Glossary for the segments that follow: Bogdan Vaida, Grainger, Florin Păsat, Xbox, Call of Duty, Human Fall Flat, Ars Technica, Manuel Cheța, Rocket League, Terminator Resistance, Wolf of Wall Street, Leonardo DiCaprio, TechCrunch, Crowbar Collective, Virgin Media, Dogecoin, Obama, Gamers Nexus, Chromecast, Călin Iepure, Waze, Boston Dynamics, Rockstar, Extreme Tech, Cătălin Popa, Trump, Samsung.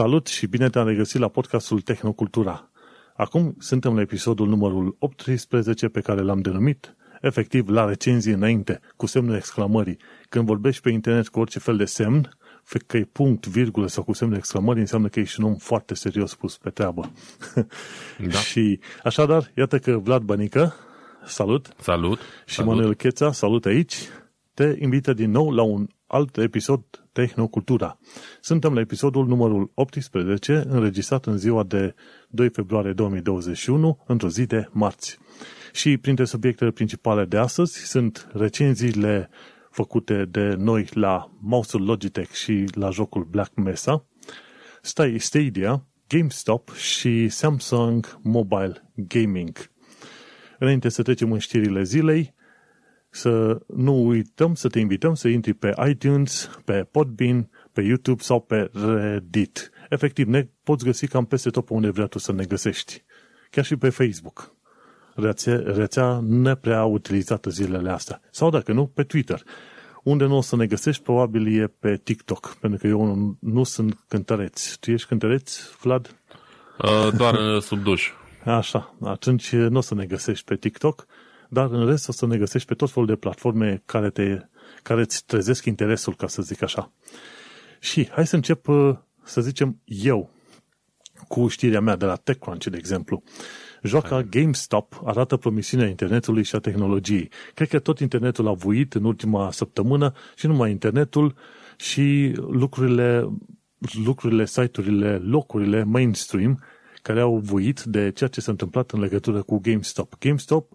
Salut și bine te-am regăsit la podcastul Tehnocultura. Acum suntem la episodul numărul 18 pe care l-am denumit, efectiv, la recenzii înainte, cu semnul exclamării. Când vorbești pe internet cu orice fel de semn, că e punct, virgulă sau cu semnul exclamării, înseamnă că ești un om foarte serios pus pe treabă. Da. Și așadar, iată că Vlad Bănică, salut! Salut! Și salut. Manuel Cheța, salut aici! Te invită din nou la un alt episod Tehnocultura. Suntem la episodul numărul 18, înregistrat în ziua de 2 februarie 2021, într-o zi de marți. Și printre subiectele principale de astăzi sunt recenziile făcute de noi la mouse-ul Logitech și la jocul Black Mesa, Stadia, GameStop și Samsung Mobile Gaming. Înainte să trecem în știrile zilei, să nu uităm să te invităm să intri pe iTunes, pe Podbean, pe YouTube sau pe Reddit. Efectiv, ne poți găsi cam peste tot pe unde vrea tu să ne găsești. Chiar și pe Facebook. Rețea neprea utilizată zilele astea. Sau dacă nu, pe Twitter. Unde nu o să ne găsești, probabil e pe TikTok. Pentru că eu nu sunt cântăreț. Tu ești cântăreț, Vlad? Doar sub duș. Așa. Atunci nu o să ne găsești pe TikTok. Dar în rest o să ne găsești pe tot felul de platforme care îți trezesc interesul, ca să zic așa. Și hai să încep, să zicem eu, cu știrea mea de la TechCrunch, de exemplu. Joaca GameStop arată promisiunea internetului și a tehnologiei. Cred că tot internetul a vuit în ultima săptămână și numai internetul și lucrurile, site-urile, locurile mainstream care au vuit de ceea ce s-a întâmplat în legătură cu GameStop. GameStop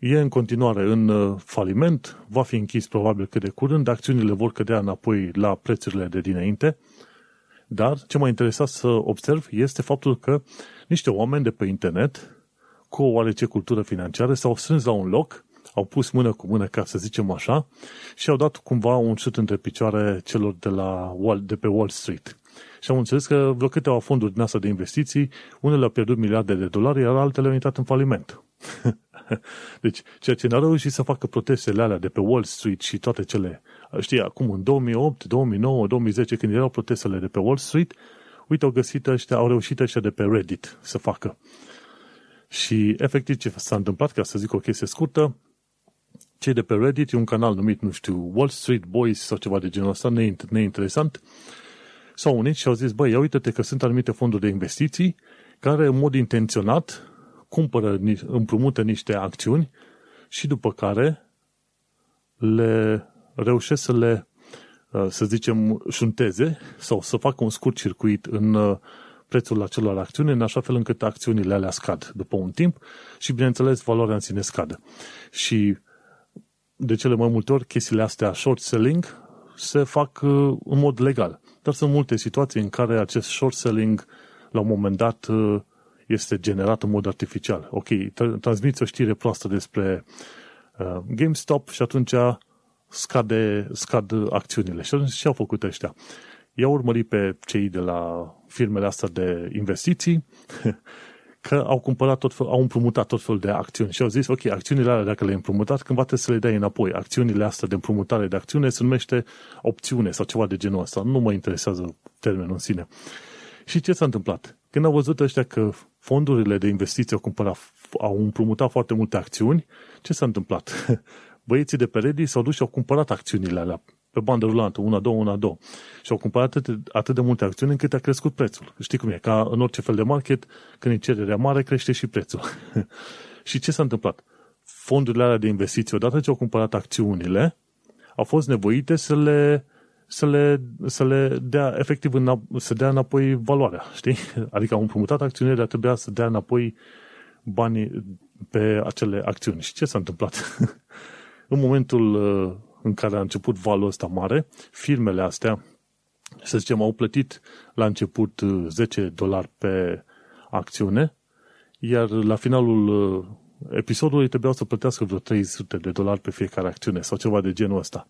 e în continuare în faliment, va fi închis probabil cât de curând, acțiunile vor cădea înapoi la prețurile de dinainte, dar ce m-a interesat să observ este faptul că niște oameni de pe internet, cu o oarece cultură financiară, s-au strâns la un loc, au pus mână cu mână, ca să zicem așa, și au dat cumva un șut între picioare celor de pe Wall Street. Și am înțeles că vreo câteva fonduri din asta de investiții, unele au pierdut miliarde de dolari, iar altele au intrat în faliment. Deci, ceea ce n-a reușit să facă protestele alea de pe Wall Street și toate cele, știi, acum în 2008, 2009, 2010, când erau protestele de pe Wall Street, uite, au reușit ăștia de pe Reddit să facă. Și, efectiv, ce s-a întâmplat, ca să zic o chestie scurtă, cei de pe Reddit, e un canal numit, nu știu, Wall Street Boys sau ceva de genul ăsta, neinteresant, s-au unit și au zis, băi, ia uite-te că sunt anumite fonduri de investiții care, în mod intenționat, împrumută niște acțiuni și după care le reușesc să le, să zicem, șunteze sau să facă un scurt circuit în prețul acelor acțiuni, în așa fel încât acțiunile alea scad după un timp și, bineînțeles, valoarea în sine scade. Și de cele mai multe ori, chestiile astea short selling se fac în mod legal. Dar sunt multe situații în care acest short selling, la un moment dat, este generat în mod artificial. Ok, transmiți o știre proastă despre GameStop și atunci scad acțiunile. Și atunci ce au făcut ăștia? I-au urmărit pe cei de la firmele astea de investiții că au împrumutat tot felul de acțiuni și au zis, ok, acțiunile alea dacă le-ai împrumutat, cândva trebuie să le dai înapoi. Acțiunile astea de împrumutare de acțiune se numește opțiune sau ceva de genul ăsta. Nu mă interesează termenul în sine. Și ce s-a întâmplat? Când au văzut ăștia că fondurile de investiții au împrumutat foarte multe acțiuni, ce s-a întâmplat? Băieții de pe Reddit s-au dus și au cumpărat acțiunile alea pe bandă rulantă, una, două. Și au cumpărat atât de multe acțiuni încât a crescut prețul. Știi cum e? Ca în orice fel de market, când e cererea mare, crește și prețul. Și ce s-a întâmplat? Fondurile alea de investiții, odată ce au cumpărat acțiunile, au fost nevoite să le dea efectiv să dea înapoi valoarea, știi? Adică au împrumutat acțiunile, dar trebuia să dea înapoi banii pe acele acțiuni. Și ce s-a întâmplat? În momentul în care a început valul ăsta mare, firmele astea, să zicem, au plătit la început $10 pe acțiune, iar la finalul episodului trebuiau să plătească vreo $300 pe fiecare acțiune sau ceva de genul ăsta.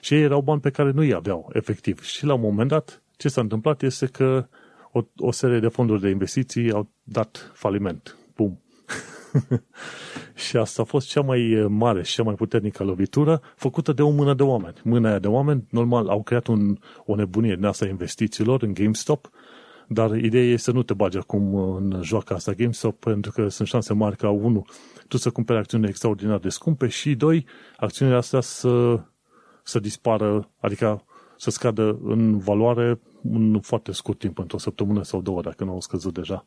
Și ei erau bani pe care nu i-aveau, efectiv. Și la un moment dat, ce s-a întâmplat este că o serie de fonduri de investiții au dat faliment. Pum! Și asta a fost cea mai mare și cea mai puternică lovitură făcută de o mână de oameni. Mâna aia de oameni, normal, au creat o nebunie din asta investițiilor în GameStop Dar ideea e să nu te bagi acum în joaca asta GameStop, pentru că sunt șanse mari ca, 1, tu să cumperi acțiuni extraordinar de scumpe și, 2, acțiunile astea să dispară, adică să scadă în valoare în foarte scurt timp, într-o săptămână sau 2, dacă nu au scăzut deja.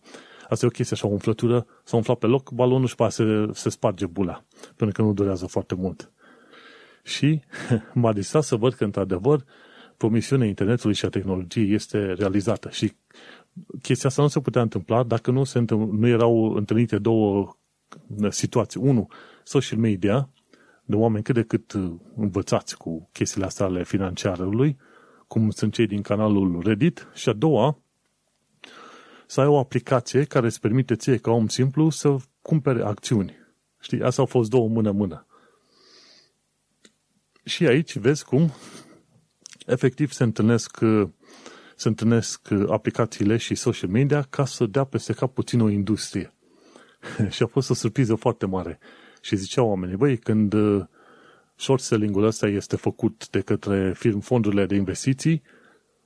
Asta e o chestie așa, o umflătură, s-a umflat pe loc balonul și pe aia se sparge bula, pentru că nu durează foarte mult. Și m-a distrat să văd că, într-adevăr, promisiunea internetului și a tehnologiei este realizată. Și chestia asta nu se putea întâmpla dacă nu erau întâlnite două situații. 1, social media, de oameni cât de cât învățați cu chestiile astea ale financiarului, cum sunt cei din canalul Reddit, și a doua, să ai o aplicație care îți permite ție ca om simplu să cumpere acțiuni. Știi, astea au fost două mână-mână. Și aici vezi cum efectiv se întâlnesc aplicațiile și social media ca să dea peste cap puțin o industrie. Și a fost o surpriză foarte mare. Și ziceau oamenii, băi, când short selling-ul ăsta este făcut de către fondurile de investiții,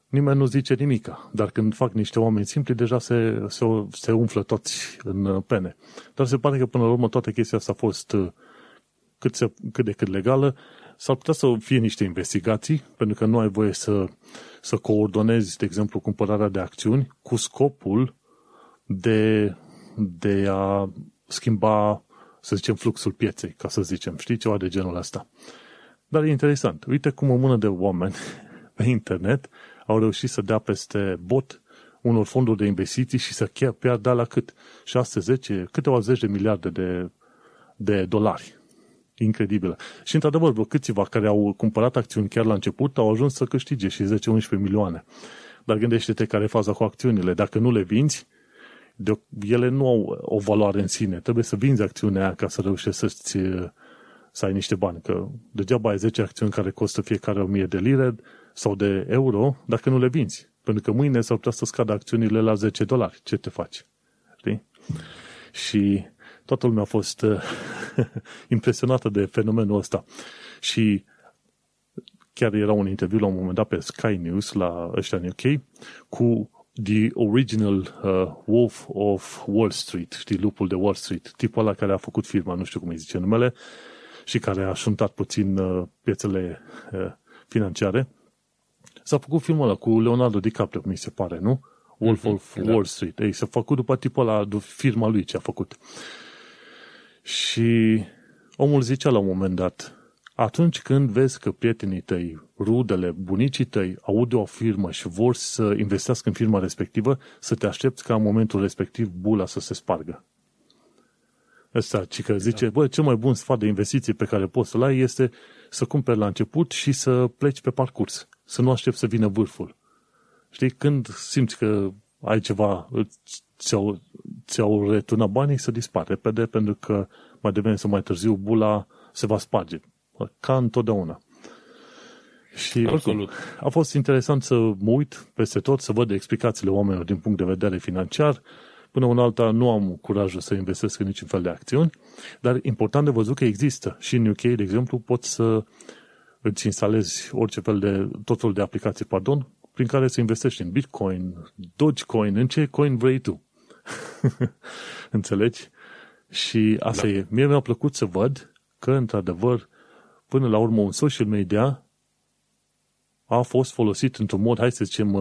nimeni nu zice nimica. Dar când fac niște oameni simpli, deja se umflă toți în pene. Dar se pare că până la urmă toată chestia asta a fost cât de cât legală. S-ar putea să fie niște investigații, pentru că nu ai voie să coordonezi, de exemplu, cumpărarea de acțiuni cu scopul de a schimba, să zicem, fluxul pieței, ca să zicem, știi, ceva de genul ăsta. Dar e interesant. Uite cum o mână de oameni pe internet au reușit să dea peste bot unor fonduri de investiții și să chiar piardă la cât? 6-10, câteva zeci de miliarde de dolari. Incredibilă. Și într-adevăr, vreo câțiva care au cumpărat acțiuni chiar la început au ajuns să câștige și 10-11 milioane. Dar gândește-te care e faza cu acțiunile. Dacă nu le vinzi, ele nu au o valoare în sine. Trebuie să vinzi acțiunea aia ca să reușești să ai niște bani. Că degeaba ai 10 acțiuni care costă fiecare 1000 de lire sau de euro dacă nu le vinzi. Pentru că mâine s-ar putea să scadă acțiunile la $10. Ce te faci? Știi? Și toată lumea a fost impresionată de fenomenul ăsta. Și chiar era un interviu la un moment dat pe Sky News, la ăștia în UK, cu The Original Wolf of Wall Street, știi, lupul de Wall Street, tipul ăla care a făcut firma, nu știu cum îi zice numele, și care a șuntat puțin piețele financiare. S-a făcut filmul ăla cu Leonardo DiCaprio, mi se pare, nu? Wolf of Wall Street. Ei, s-a făcut după tipul ăla, firma lui ce a făcut. Și omul zicea la un moment dat, atunci când vezi că prietenii tăi, rudele, bunicii tăi aud o firmă și vor să investească în firma respectivă, să te aștepți ca în momentul respectiv bula să se spargă. Ăsta, ci că zice, bă, cel mai bun sfat de investiții pe care poți să-l ai este să cumperi la început și să pleci pe parcurs, să nu aștepți să vină vârful. Știi, când simți că ai ceva, ți-au returnat banii, să dispare repede, pentru că mai devreme sau mai târziu bula se va sparge. Ca întotdeauna. Și oricum, a fost interesant să mă uit peste tot, să văd explicațiile oamenilor din punct de vedere financiar. Până una alta nu am curajul să investesc în niciun fel de acțiuni, dar important de văzut că există. Și în UK, de exemplu, poți să îți instalezi tot felul de aplicații, prin care să investești în Bitcoin, Dogecoin, în ce coin vrei tu. Înțelegi? Și asta e. Mie mi-a plăcut să văd că, într-adevăr, până la urmă, un social media a fost folosit într-un mod, hai să zicem,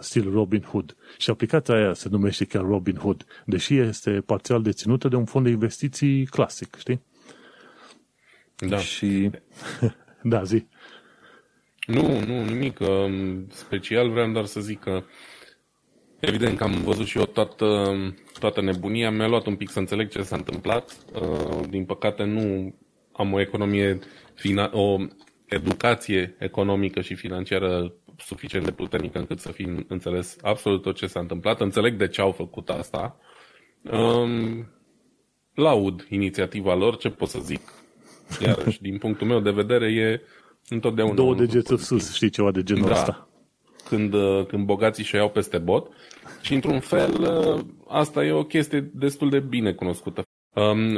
stil Robinhood. Și aplicația aia se numește chiar Robinhood, deși este parțial deținută de un fond de investiții clasic, știi? Da. Și... da, zi. Nu, nimic. Special vreau doar să zic că evident că am văzut și eu toată nebunia. Mi-a luat un pic să înțeleg ce s-a întâmplat. Din păcate nu am o educație economică și financiară suficient de puternică încât să fi înțeles absolut tot ce s-a întâmplat. Înțeleg de ce au făcut asta. Laud inițiativa lor, ce pot să zic? Iarăși, din punctul meu de vedere, e întotdeauna 2 degete sus, știi, ceva de genul ăsta. Când bogații și iau peste bot. Și într-un fel, asta e o chestie destul de bine cunoscută.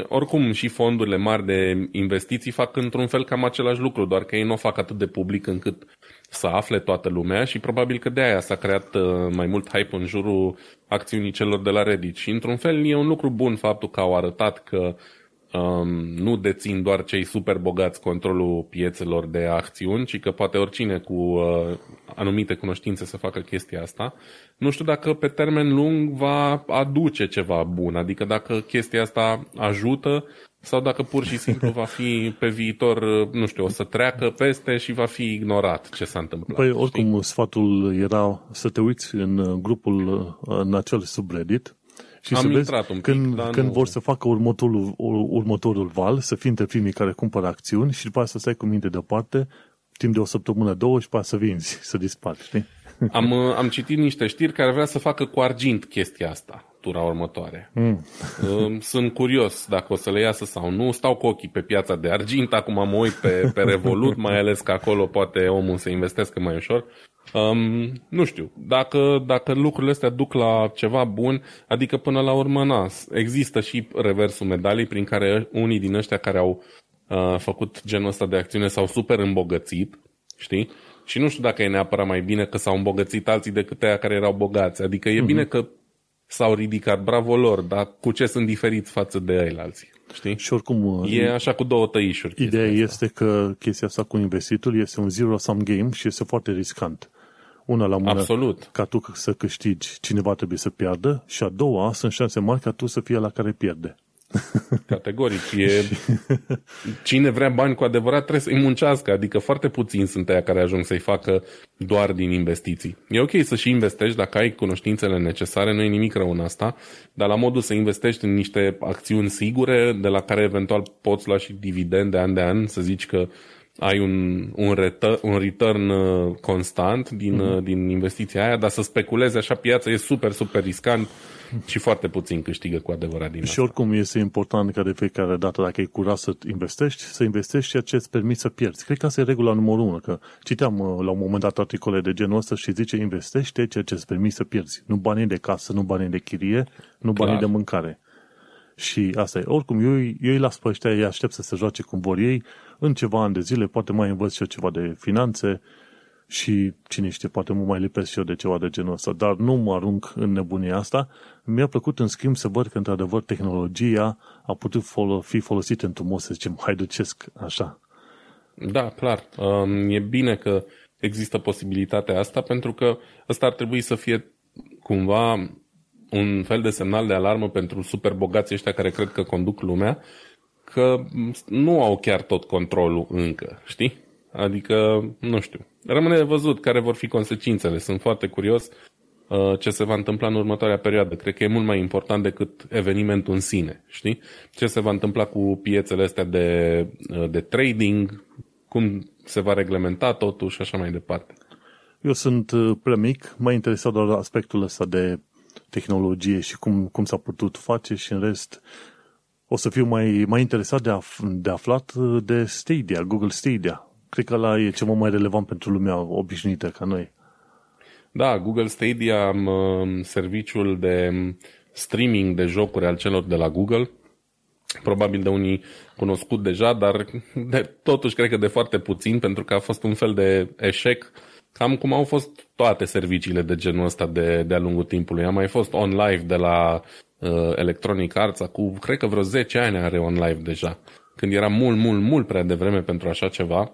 Oricum și fondurile mari de investiții fac într-un fel cam același lucru, doar că ei nu o fac atât de public încât să afle toată lumea și probabil că de aia s-a creat mai mult hype în jurul acțiunii celor de la Reddit. Și într-un fel e un lucru bun faptul că au arătat că nu dețin doar cei super bogați controlul piețelor de acțiuni, ci că poate oricine cu anumite cunoștințe să facă chestia asta. Nu știu dacă pe termen lung va aduce ceva bun, adică dacă chestia asta ajută sau dacă pur și simplu va fi pe viitor, nu știu, o să treacă peste și va fi ignorat ce s-a întâmplat. Păi oricum sfatul era să te uiți în grupul, în acel subreddit și am să vezi când vor să facă următorul val, să fii între primii care cumpără acțiuni și după aceea să stai cu minte deoparte timp de o săptămână, două și după aceea să vinzi, să dispari, știi? Am citit niște știri care vrea să facă cu argint chestia asta, tura următoare. Sunt curios dacă o să le iasă sau nu. Stau cu ochii pe piața de argint, acum mă uit pe Revolut, mai ales că acolo poate omul să investească mai ușor. Nu știu, dacă lucrurile astea duc la ceva bun, adică până la urmă există și reversul medalii prin care unii din ăștia care au făcut genul ăsta de acțiune s-au super îmbogățit, știi? Și nu știu dacă e neapărat mai bine că s-au îmbogățit alții decât aia care erau bogați, adică e bine că s-au ridicat, bravo lor, dar cu ce sunt diferiți față de ceilalți, știi? Și oricum... E așa cu două tăișuri. Ideea este că chestia asta cu investitul este un zero-sum game și este foarte riscant. Una la mână, absolut, ca tu să câștigi, cineva trebuie să piardă și a doua, sunt șanse mari ca tu să fii ăla care pierde. Categoric. Cine vrea bani cu adevărat trebuie să-i muncească, adică foarte puțini sunt aia care ajung să-i facă doar din investiții. E ok să și investești dacă ai cunoștințele necesare, nu e nimic rău în asta, dar la modul să investești în niște acțiuni sigure de la care eventual poți lua și dividende an de an, să zici că ai un return constant din investiția aia, dar să speculezi așa piața e super, super riscant și foarte puțin câștigă cu adevărat din asta. Și oricum este important că de fiecare dată, dacă e curat să investești ceea ce îți permiți să pierzi. Cred că asta e regula numărul 1, că citeam la un moment dat articole de genul ăsta și zice investește ceea ce îți permiți să pierzi. Nu banii de casă, nu banii de chirie, nu banii de mâncare. Și asta e. Oricum, eu îi las pe ăștia, îi aștept să se joace cum vor ei, în ceva ani de zile, poate mai învăț și eu ceva de finanțe și, cine știe, poate mă mai lipesc și eu de ceva de genul ăsta, dar nu mă arunc în nebunia asta. Mi-a plăcut, în schimb, să văd că, într-adevăr, tehnologia a putut fi folosită într-un mod, să zicem, haiducesc, așa. Da, clar. E bine că există posibilitatea asta, pentru că ăsta ar trebui să fie, cumva, un fel de semnal de alarmă pentru superbogații ăștia care cred că conduc lumea, că nu au chiar tot controlul încă, știi? Adică, nu știu. Rămâne de văzut care vor fi consecințele. Sunt foarte curios ce se va întâmpla în următoarea perioadă. Cred că e mult mai important decât evenimentul în sine, știi? Ce se va întâmpla cu piețele astea de trading, cum se va reglementa totul și așa mai departe. Eu sunt prea mic, m-a interesat doar aspectul ăsta de tehnologie și cum s-a putut face și în rest o să fiu mai interesat de aflat de Stadia, Google Stadia. Cred că ăla e ceva mai relevant pentru lumea obișnuită ca noi. Da, Google Stadia, serviciul de streaming de jocuri al celor de la Google, probabil de unii cunoscut deja, dar totuși cred că de foarte puțin, pentru că a fost un fel de eșec, cam cum au fost toate serviciile de genul ăsta de-a lungul timpului. A mai fost OnLive de la Electronic Arts acum, cred că vreo 10 ani are OnLive deja, când era mult, mult, mult prea devreme pentru așa ceva.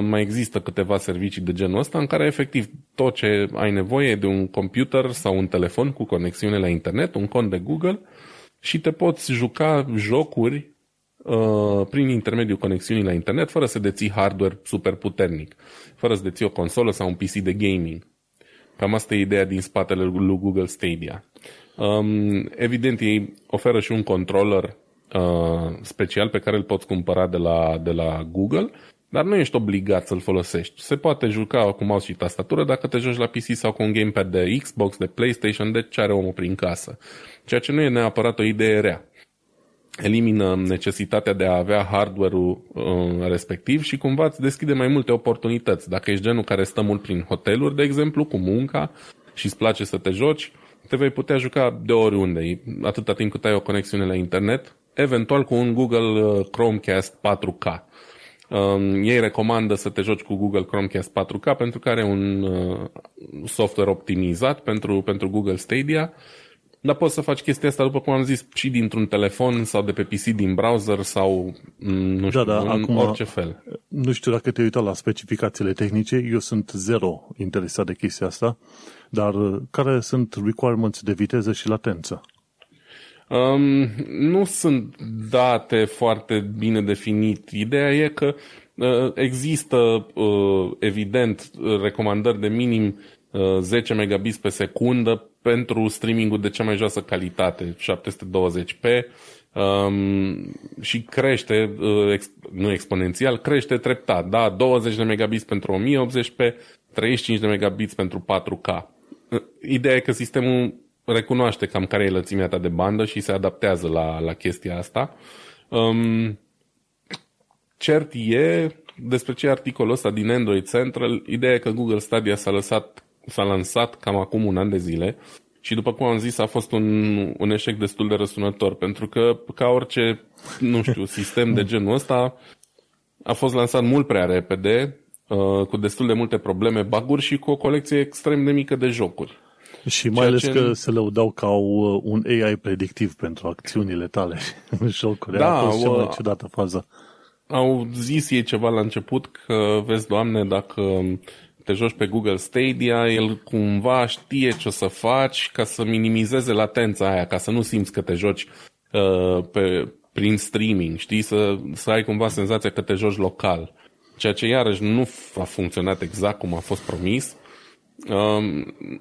Mai există câteva servicii de genul ăsta în care efectiv tot ce ai nevoie de un computer sau un telefon cu conexiune la internet, un cont de Google și te poți juca jocuri prin intermediul conexiunii la internet fără să deții hardware super puternic, fără să deții o consolă sau un PC de gaming. Cam asta e ideea din spatele lui Google Stadia. Evident, ei oferă și un controller special pe care îl poți cumpăra de la Google, dar nu ești obligat să-l folosești. Se poate juca cu mouse și tastatură dacă te joci la PC sau cu un gamepad de Xbox, de PlayStation, de ce are omul prin casă. Ceea ce nu e neapărat o idee rea. Elimină necesitatea de a avea hardware-ul respectiv și cumva îți deschide mai multe oportunități. Dacă ești genul care stă mult prin hoteluri, de exemplu, cu munca și îți place să te joci, te vei putea juca de oriunde, atâta timp cât ai o conexiune la internet eventual cu un Google Chromecast 4K. Ei recomandă să te joci cu Google Chromecast 4K pentru că are un software optimizat pentru Google Stadia, dar poți să faci chestia asta, după cum am zis, și dintr-un telefon sau de pe PC din browser sau nu știu, acum, orice fel. Nu știu dacă te-ai uitat la specificațiile tehnice, eu sunt zero interesat de chestia asta, dar care sunt requirements de viteză și latență? Nu sunt date foarte bine definite. Ideea e că există evident recomandări de minim 10 megabits pe secundă pentru streaming-ul de cea mai joasă calitate, 720p, și crește, nu exponențial, crește treptat, da, 20 de megabits pentru 1080p, 35 de megabits pentru 4K. Ideea e că sistemul recunoaște cam care e lățimea ta de bandă și se adaptează la chestia asta. Cert e, despre ce articolul ăsta din Android Central, ideea e că Google Stadia s-a lansat cam acum un an de zile și, după cum am zis, a fost un eșec destul de răsunător, pentru că, ca orice, nu știu, sistem de genul ăsta, a fost lansat mult prea repede, cu destul de multe probleme, bug-uri și cu o colecție extrem de mică de jocuri. Și mai ales că se lăudau ca un AI predictiv pentru acțiunile tale în jocuri. Da, a fost cea mai ciudată fază. Au zis ei ceva la început că, vezi, Doamne, dacă te joci pe Google Stadia, el cumva știe ce o să faci ca să minimizeze latența aia, ca să nu simți că te joci prin streaming, știi? Să ai cumva senzația că te joci local. Ceea ce iarăși nu a funcționat exact cum a fost promis.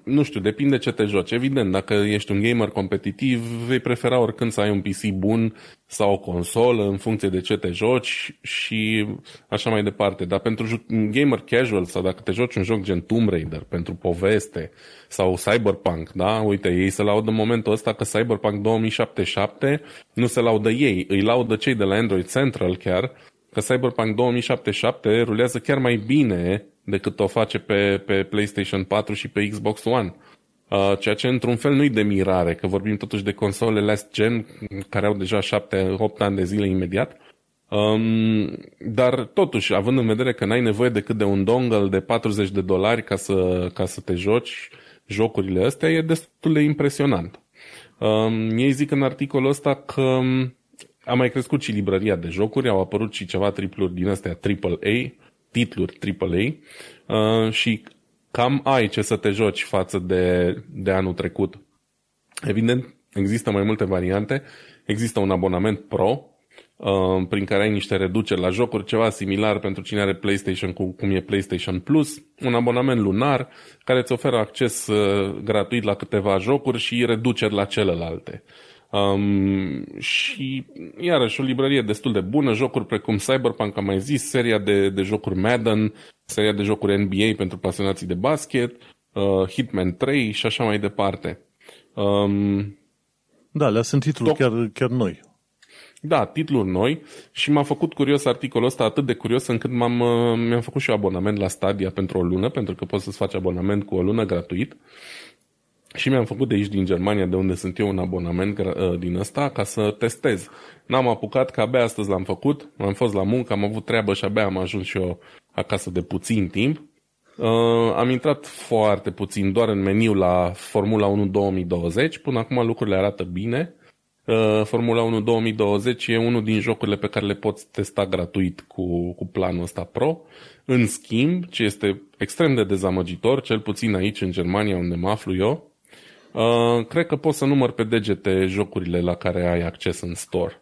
Nu știu, depinde ce te joci. Evident, dacă ești un gamer competitiv, vei prefera oricând să ai un PC bun sau o consolă în funcție de ce te joci și așa mai departe. Dar pentru gamer casual sau dacă te joci un joc gen Tomb Raider pentru poveste sau Cyberpunk, da? Uite, ei se laudă în momentul ăsta că Cyberpunk 2077 nu se laudă ei, îi laudă cei de la Android Central chiar, că Cyberpunk 2077 rulează chiar mai bine decât o face pe PlayStation 4 și pe Xbox One. Ceea ce într-un fel nu-i de mirare, că vorbim totuși de console last gen, care au deja 7-8 ani de zile imediat. Dar totuși, având în vedere că n-ai nevoie decât de un dongle de $40 ca să te joci jocurile astea, e destul de impresionant. Ei zic în articolul ăsta că a mai crescut și librăria de jocuri, au apărut și ceva tripluri din astea AAA, și cam ai ce să te joci față de anul trecut. Evident, există mai multe variante. Există un abonament Pro, prin care ai niște reduceri la jocuri, ceva similar pentru cine are PlayStation, cum e PlayStation Plus, un abonament lunar care îți oferă acces gratuit la câteva jocuri și reduceri la celelalte. Și iarăși o librărie destul de bună, jocuri precum Cyberpunk, am mai zis, seria de jocuri Madden, seria de jocuri NBA pentru pasionații de basket, Hitman 3 și așa mai departe. Da, le-a sunt titluri chiar noi. Da, titluri noi, și m-a făcut curios articolul ăsta, atât de curios încât mi-am făcut și eu abonament la Stadia pentru o lună, pentru că poți să-ți faci abonament cu o lună gratuit. Și mi-am făcut de aici din Germania, de unde sunt eu, un abonament din ăsta ca să testez. N-am apucat, că abia astăzi l-am făcut, am fost la muncă, am avut treabă și abia am ajuns și eu acasă de puțin timp. Am intrat foarte puțin, doar în meniu la Formula 1 2020, până acum lucrurile arată bine. Formula 1 2020 e unul din jocurile pe care le poți testa gratuit cu planul ăsta Pro. În schimb, ce este extrem de dezamăgitor, cel puțin aici în Germania unde mă aflu eu, cred că poți să număr pe degete jocurile la care ai acces în store.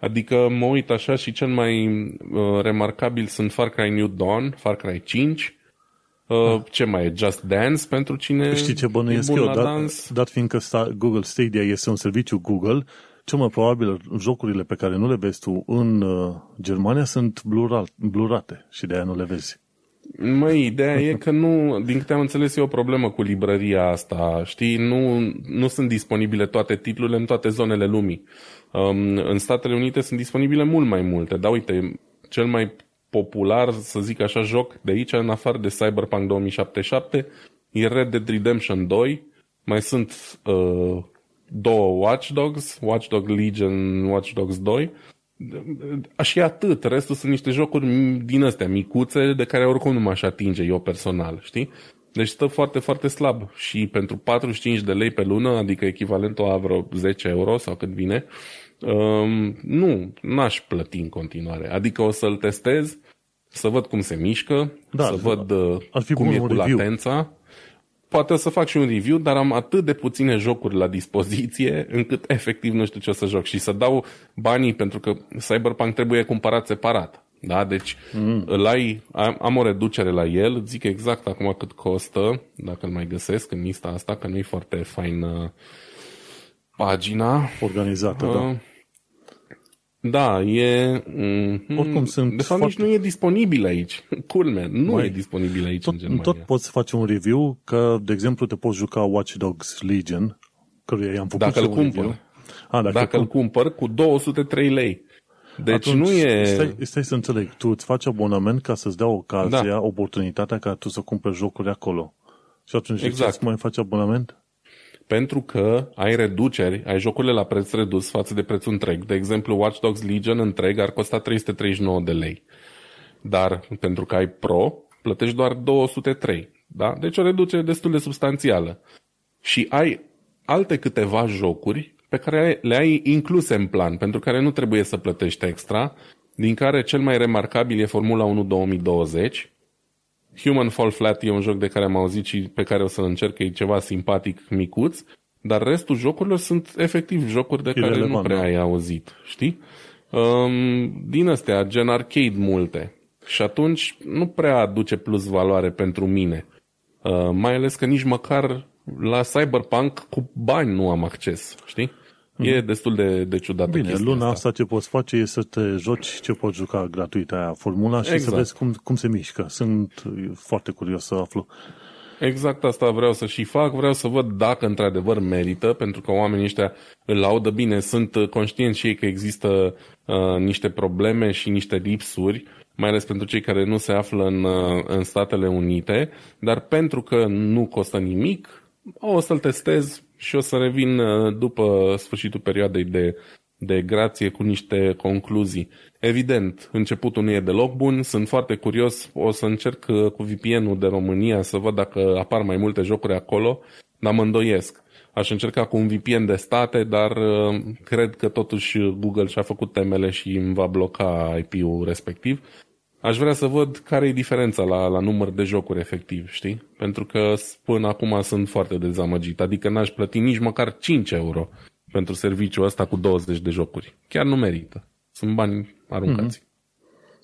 Adică mă uit așa și cel mai remarcabil sunt Far Cry New Dawn, Far Cry 5, ce mai e, Just Dance pentru cine... Știi ce bănuiesc eu, dat fiindcă Google Stadia este un serviciu Google, cel mai probabil jocurile pe care nu le vezi tu în Germania sunt blurate și de aia nu le vezi. Măi, ideea e că nu, din câte am înțeles, e o problemă cu librăria asta, știi, nu sunt disponibile toate titlurile în toate zonele lumii. În Statele Unite sunt disponibile mult mai multe, dar uite, cel mai popular, să zic așa, joc de aici, în afară de Cyberpunk 2077, e Red Dead Redemption 2, mai sunt două Watch Dogs, Watch Dogs Legion, Watch Dogs 2. Și atât, restul sunt niște jocuri din astea micuțe de care oricum nu m-aș atinge eu personal, știi? Deci stă foarte, foarte slab și pentru 45 de lei pe lună, adică echivalentul a vreo 10 euro sau cât vine, nu, n-aș plăti în continuare. Adică o să-l testez, să văd cum se mișcă, da, să văd cum e cu latența. Poate o să fac și un review, dar am atât de puține jocuri la dispoziție încât efectiv nu știu ce o să joc. Și să dau banii, pentru că Cyberpunk trebuie cumpărat separat. Da? Deci îl ai, am o reducere la el, zic exact acum cât costă, dacă îl mai găsesc în lista asta, că nu e foarte faină pagina. Organizată, da. Da, e... Oricum sunt de fapt nici nu e disponibil aici. Culme, nu mai e disponibil aici tot, în Germania. Tot poți face un review, că, de exemplu, te poți juca Watch Dogs Legion, căruia i-am făcut dacă și un review. Dacă îl cumpăr cu 203 lei. Deci atunci, nu e... Stai să înțeleg, tu îți faci abonament ca să-ți dea ocazia, da, oportunitatea ca tu să cumperi jocuri acolo. Și atunci exact. Ce mai faci abonament? Pentru că ai reduceri, ai jocurile la preț redus față de prețul întreg. De exemplu, Watch Dogs Legion întreg ar costa 339 de lei. Dar pentru că ai Pro, plătești doar 203. Da? Deci o reducere destul de substanțială. Și ai alte câteva jocuri pe care le ai incluse în plan, pentru care nu trebuie să plătești extra, din care cel mai remarcabil e Formula 1 2020, Human Fall Flat e un joc de care am auzit și pe care o să-l încerc, e ceva simpatic, micuț, dar restul jocurilor sunt efectiv jocuri de care nu prea ai auzit, știi? Din astea, gen arcade multe. Și atunci nu prea aduce plus valoare pentru mine. Mai ales că nici măcar la Cyberpunk cu bani nu am acces, știi? E destul de ciudată. Bine, luna asta ce poți face e să te joci ce poți juca gratuit aia, formula, și exact, să vezi cum se mișcă. Sunt foarte curios să aflu. Exact asta vreau să și fac, vreau să văd dacă într-adevăr merită, pentru că oamenii ăștia îl laudă bine, sunt conștienți și ei că există niște probleme și niște lipsuri, mai ales pentru cei care nu se află în Statele Unite, dar pentru că nu costă nimic, o să-l testez și o să revin după sfârșitul perioadei de grație cu niște concluzii. Evident, începutul nu e deloc bun, sunt foarte curios, o să încerc cu VPN-ul de România să văd dacă apar mai multe jocuri acolo, dar mă îndoiesc. Aș încerca cu un VPN de state, dar cred că totuși Google și-a făcut temele și îmi va bloca IP-ul respectiv. Aș vrea să văd care e diferența la număr de jocuri efectiv, știi? Pentru că până acum sunt foarte dezamăgit. Adică n-aș plăti nici măcar 5 euro pentru serviciul ăsta cu 20 de jocuri. Chiar nu merită. Sunt bani aruncați.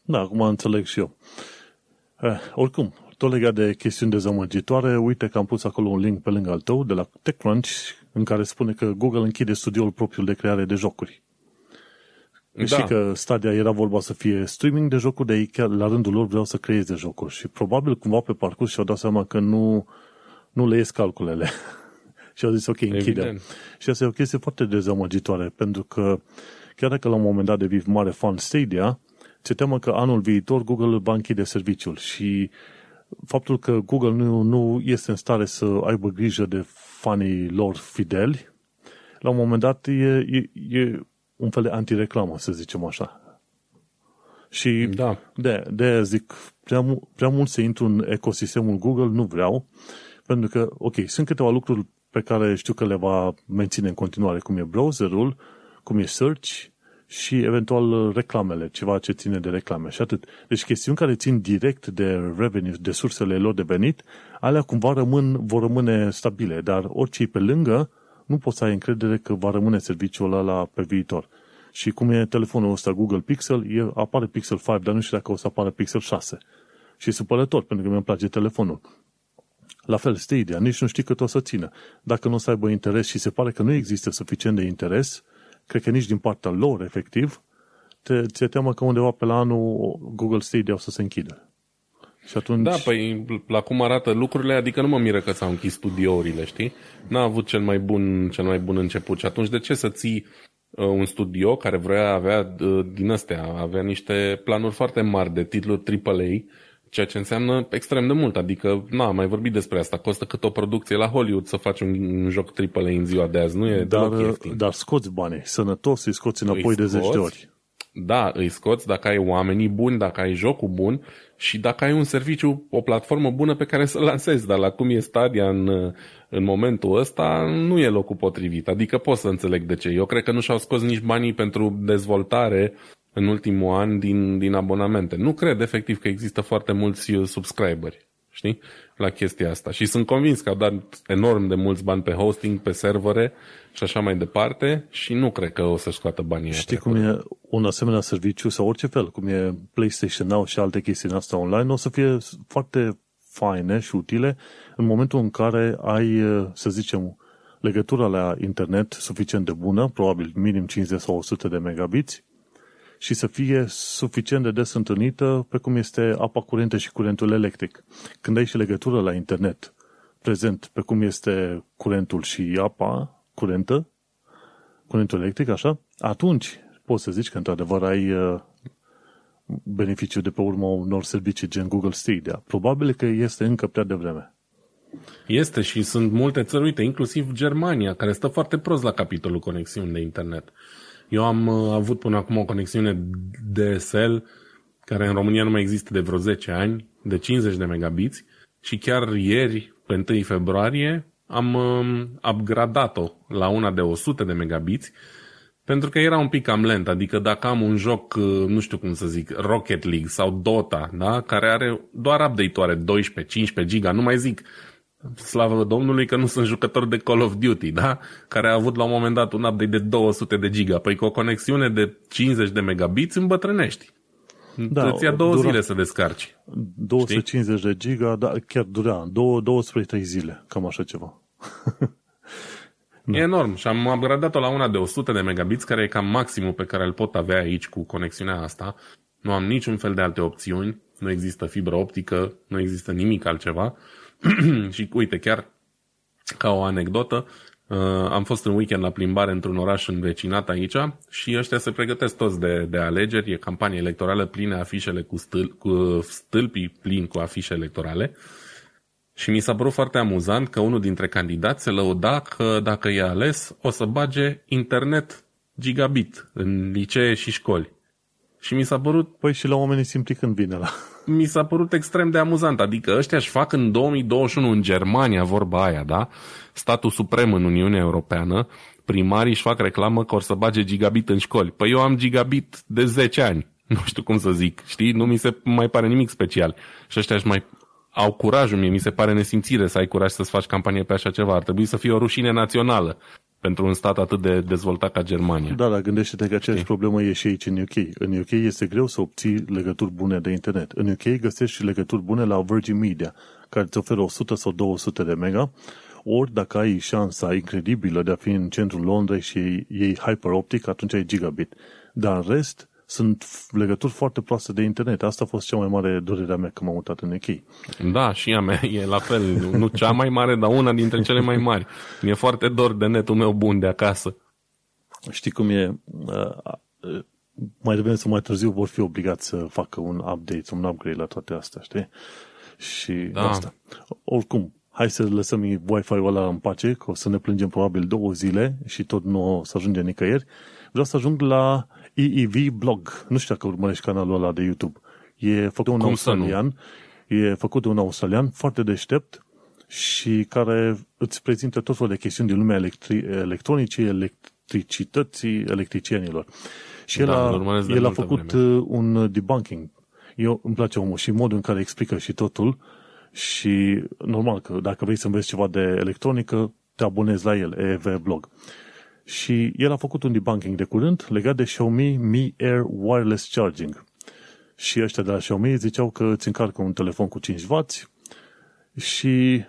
Da, acum înțeleg și eu. Oricum, tot legat de chestiuni dezamăgitoare, uite că am pus acolo un link pe lângă al tău de la TechCrunch în care spune că Google închide studioul propriu de creare de jocuri. Da. Și că Stadia era vorba să fie streaming de jocuri, de ei chiar la rândul lor vreau să creeze jocuri și probabil cumva pe parcurs și-au dat seama că nu le ies calculele și au zis ok, închidem. Și asta e o chestie foarte dezamăgitoare, pentru că chiar dacă la un moment dat devii mare fan Stadia, se teamă că anul viitor Google va închide serviciul și faptul că Google nu este în stare să aibă grijă de fanii lor fideli, la un moment dat e un fel de antireclamă, să zicem așa. Și da, de zic, prea mult se intru în ecosistemul Google, nu vreau, pentru că, ok, sunt câteva lucruri pe care știu că le va menține în continuare, cum e browserul, cum e search și eventual reclamele, ceva ce ține de reclame și atât. Deci chestiuni care țin direct de revenue, de sursele lor de venit, alea cumva vor rămâne stabile, dar orice pe lângă, nu poți să ai încredere că va rămâne serviciul ăla pe viitor. Și cum e telefonul ăsta Google Pixel, apare Pixel 5, dar nu știu dacă o să apară Pixel 6. Și e supărător, pentru că mi-e place telefonul. La fel, Stadia, nici nu știi cât o să țină. Dacă nu o să aibă interes și se pare că nu există suficient de interes, cred că nici din partea lor, efectiv, ți-e teamă că undeva pe la anul Google Stadia o să se închidă. Și atunci... Da, păi la cum arată lucrurile, adică nu mă miră că s-au închis studiourile, știi? N-a avut cel mai bun început și atunci de ce să ții un studio care avea din astea, avea niște planuri foarte mari de titluri AAA ceea ce înseamnă extrem de mult. Adică, am mai vorbit despre asta, costă cât o producție la Hollywood să faci un joc AAA în ziua de azi, nu e deloc ieftin. Dar scoți bani, sănătos, îi scoți înapoi de 10 de ori. Da, îi scoți dacă ai oamenii buni, dacă ai jocul bun și dacă ai un serviciu, o platformă bună pe care să-l lansezi. Dar la cum e Stadia în momentul ăsta, nu e locul potrivit. Adică pot să înțeleg de ce. Eu cred că nu și-au scos nici banii pentru dezvoltare în ultimul an din abonamente. Nu cred efectiv că există foarte mulți subscriberi, știi, la chestia asta. Și sunt convins că au dat enorm de mulți bani pe hosting, pe servere și așa mai departe și nu cred că o să-și scoată banii. Știi cum e un asemenea serviciu sau orice fel, cum e PlayStation Now și alte chestii în asta online, o să fie foarte faine și utile în momentul în care ai, să zicem, legătura la internet suficient de bună, probabil minim 50 sau 100 de megabiți, și să fie suficient de des întâlnită pe cum este apa curentă și curentul electric. Când ai și legătură la internet prezent pe cum este curentul și apa curentă, curentul electric, așa, atunci poți să zici că într-adevăr ai beneficiu de pe urma unor servicii gen Google Stadia. Probabil că este încă prea devreme. Este și sunt multe țări, uite, inclusiv Germania, care stă foarte prost la capitolul conexiuni de internet. Eu am avut până acum o conexiune DSL, care în România nu mai există de vreo 10 ani, de 50 de megabiți, și chiar ieri, pe 1 februarie, am upgradat-o la una de 100 de megabiți, pentru că era un pic cam lent, adică dacă am un joc, nu știu cum să zic, Rocket League sau Dota, da? Care are doar update-oare 12-15 giga, nu mai zic, slavă Domnului că nu sunt jucător de Call of Duty, da? Care a avut la un moment dat un update de 200 de giga. Păi cu o conexiune de 50 de megabiți îmbătrânești. Da, îți ia două zile să descarci. 250 de giga, da, chiar dura 12-3 zile, cam așa ceva. Enorm. Și am upgradat-o la una de 100 de megabiți, care e cam maximul pe care îl pot avea aici cu conexiunea asta. Nu am niciun fel de alte opțiuni. Nu există fibră optică, nu există nimic altceva. Și uite, chiar ca o anecdotă, am fost în weekend la plimbare într-un oraș învecinat aici și ăștia se pregătesc toți de alegeri, e campanie electorală plină afișele cu stâlpii plini cu afișe electorale și mi s-a părut foarte amuzant că unul dintre candidați se lăuda că dacă e ales o să bage internet gigabit în licee și școli. Și mi s-a părut... Păi și la oamenii simpli când vine la... Mi s-a părut extrem de amuzant. Adică ăștia își fac în 2021 în Germania, vorba aia, da? Statul suprem în Uniunea Europeană, primarii își fac reclamă că or să bage gigabit în școli. Păi eu am gigabit de 10 ani. Nu știu cum să zic, știi? Nu mi se mai pare nimic special. Și ăștia își mai au curajul, mie mi se pare nesimțire să ai curaj să-ți faci campanie pe așa ceva. Ar trebui să fie o rușine națională pentru un stat atât de dezvoltat ca Germania. Da, dar gândește-te că aceeași problemă e și aici în UK. În UK este greu să obții legături bune de internet. În UK găsești și legături bune la Virgin Media, care îți oferă 100 sau 200 de mega, ori dacă ai șansa incredibilă de a fi în centrul Londrei și iei hyperoptic, atunci ai gigabit. Dar în rest, sunt legături foarte proaste de internet. Asta a fost cea mai mare durerea mea când m-am mutat în UK. Da, și a mea e la fel. Nu cea mai mare, dar una dintre cele mai mari. Mi-e foarte dor de netul meu bun de acasă. Știi cum e? Mai devreme sau mai târziu vor fi obligați să facă un update, un upgrade la toate astea, știi? Și da. Asta. Oricum, hai să lăsăm Wi-Fi-ul ăla în pace, că o să ne plângem probabil 2 zile și tot nu o să ajunge nicăieri. Vreau să ajung la EEVblog. Nu știu dacă urmărești canalul ăla de YouTube. E făcut de un australian. E făcut de un australian foarte deștept și care îți prezintă tot felul de chestiuni din lumea electronice, electricității, electricienilor. Și el a făcut un debunking. Eu îmi place omul și modul în care explică și totul și normal că dacă vrei să înveți ceva de electronică, te abonezi la el, EEVblog. Și el a făcut un debunking de curând legat de Xiaomi Mi Air Wireless Charging. Și ăștia de la Xiaomi ziceau că îți încarcă un telefon cu 5W și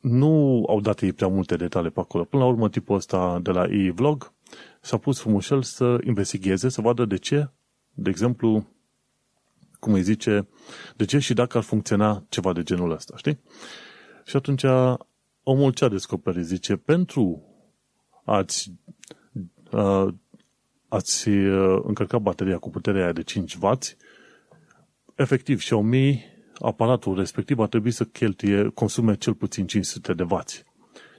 nu au dat ei prea multe detalii pe acolo. Până la urmă, tipul ăsta de la EEVblog s-a pus frumușel să investigheze, să vadă de ce, de exemplu, cum îi zice, de ce și dacă ar funcționa ceva de genul ăsta, știi? Și atunci omul ce a descoperit? Zice, pentru ați încărcat bateria cu puterea aia de 5W, efectiv Xiaomi, aparatul respectiv ar trebui să consume cel puțin 500 de W,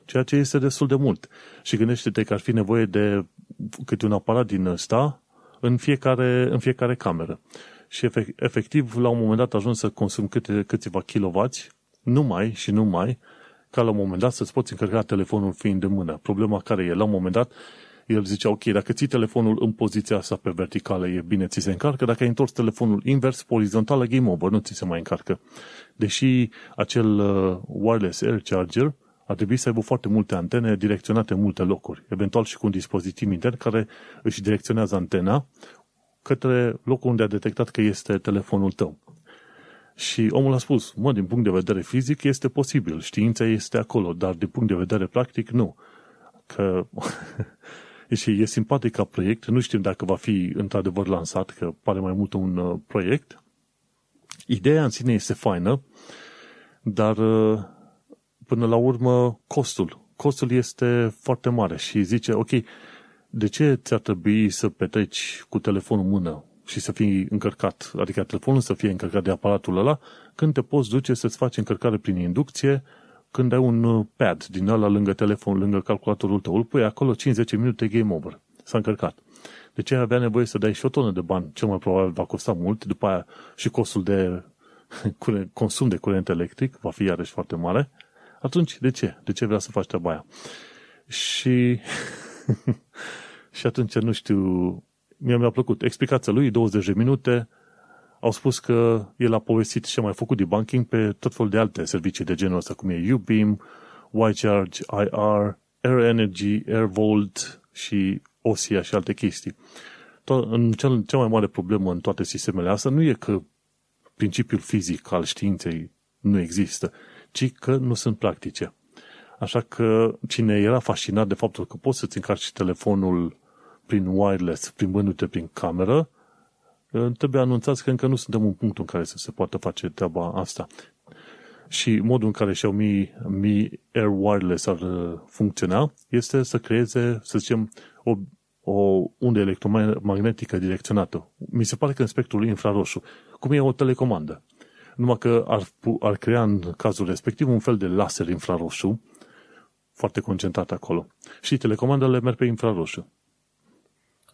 ceea ce este destul de mult. Și gândește-te că ar fi nevoie de câte un aparat din ăsta în fiecare cameră. Și efectiv, la un moment dat ajungi să consumi câțiva kilovați, numai și numai, ca la un moment dat să-ți poți încărca telefonul fiind în mână. Problema care e, la un moment dat, el zicea, ok, dacă ții telefonul în poziția asta pe verticală, e bine, ți se încarcă, dacă ai întors telefonul invers, orizontală, game over, nu ți se mai încarcă. Deși acel wireless air charger ar trebui să aibă foarte multe antene direcționate în multe locuri, eventual și cu un dispozitiv intern care își direcționează antena către locul unde a detectat că este telefonul tău. Și omul a spus, mă, din punct de vedere fizic este posibil, știința este acolo, dar din punct de vedere practic nu. Că și e simpatic ca proiect, nu știm dacă va fi într-adevăr lansat, că pare mai mult un proiect. Ideea în sine este faină, dar până la urmă costul este foarte mare și zice, ok, de ce ți-ar trebui să petreci cu telefonul în mână și să fii încărcat, adică telefonul să fie încărcat de aparatul ăla, când te poți duce să-ți faci încărcare prin inducție, când ai un pad din ăla lângă telefon, lângă calculatorul tău, îl pui acolo, 5-10 minute, game over, s-a încărcat. De ce avea nevoie să dai și o tonă de bani, cel mai probabil va costa mult, după aia și costul de consum de curent electric va fi iarăși foarte mare, atunci de ce? De ce vrea să faci treaba aia? Și... și atunci nu știu, mi-a plăcut. Explicația lui, 20 de minute, au spus că el a povestit și a mai făcut debanking pe tot felul de alte servicii de genul ăsta, cum e U-Beam, Y-Charge, IR, Air Energy, Air Volt și Osia și alte chestii. Cea mai mare problemă în toate sistemele astea nu e că principiul fizic al științei nu există, ci că nu sunt practice. Așa că cine era fascinat de faptul că poți să-ți încarci telefonul prin wireless, plimbându-te prin cameră, trebuie anunțați că încă nu suntem în punctul în care să se poată face treaba asta. Și modul în care Xiaomi Mi Air Wireless ar funcționa este să creeze, să zicem, o undă electromagnetică direcționată. Mi se pare că în spectrul infraroșu, cum e o telecomandă. Numai că ar crea în cazul respectiv un fel de laser infraroșu foarte concentrat acolo. Și telecomandele merg pe infraroșu.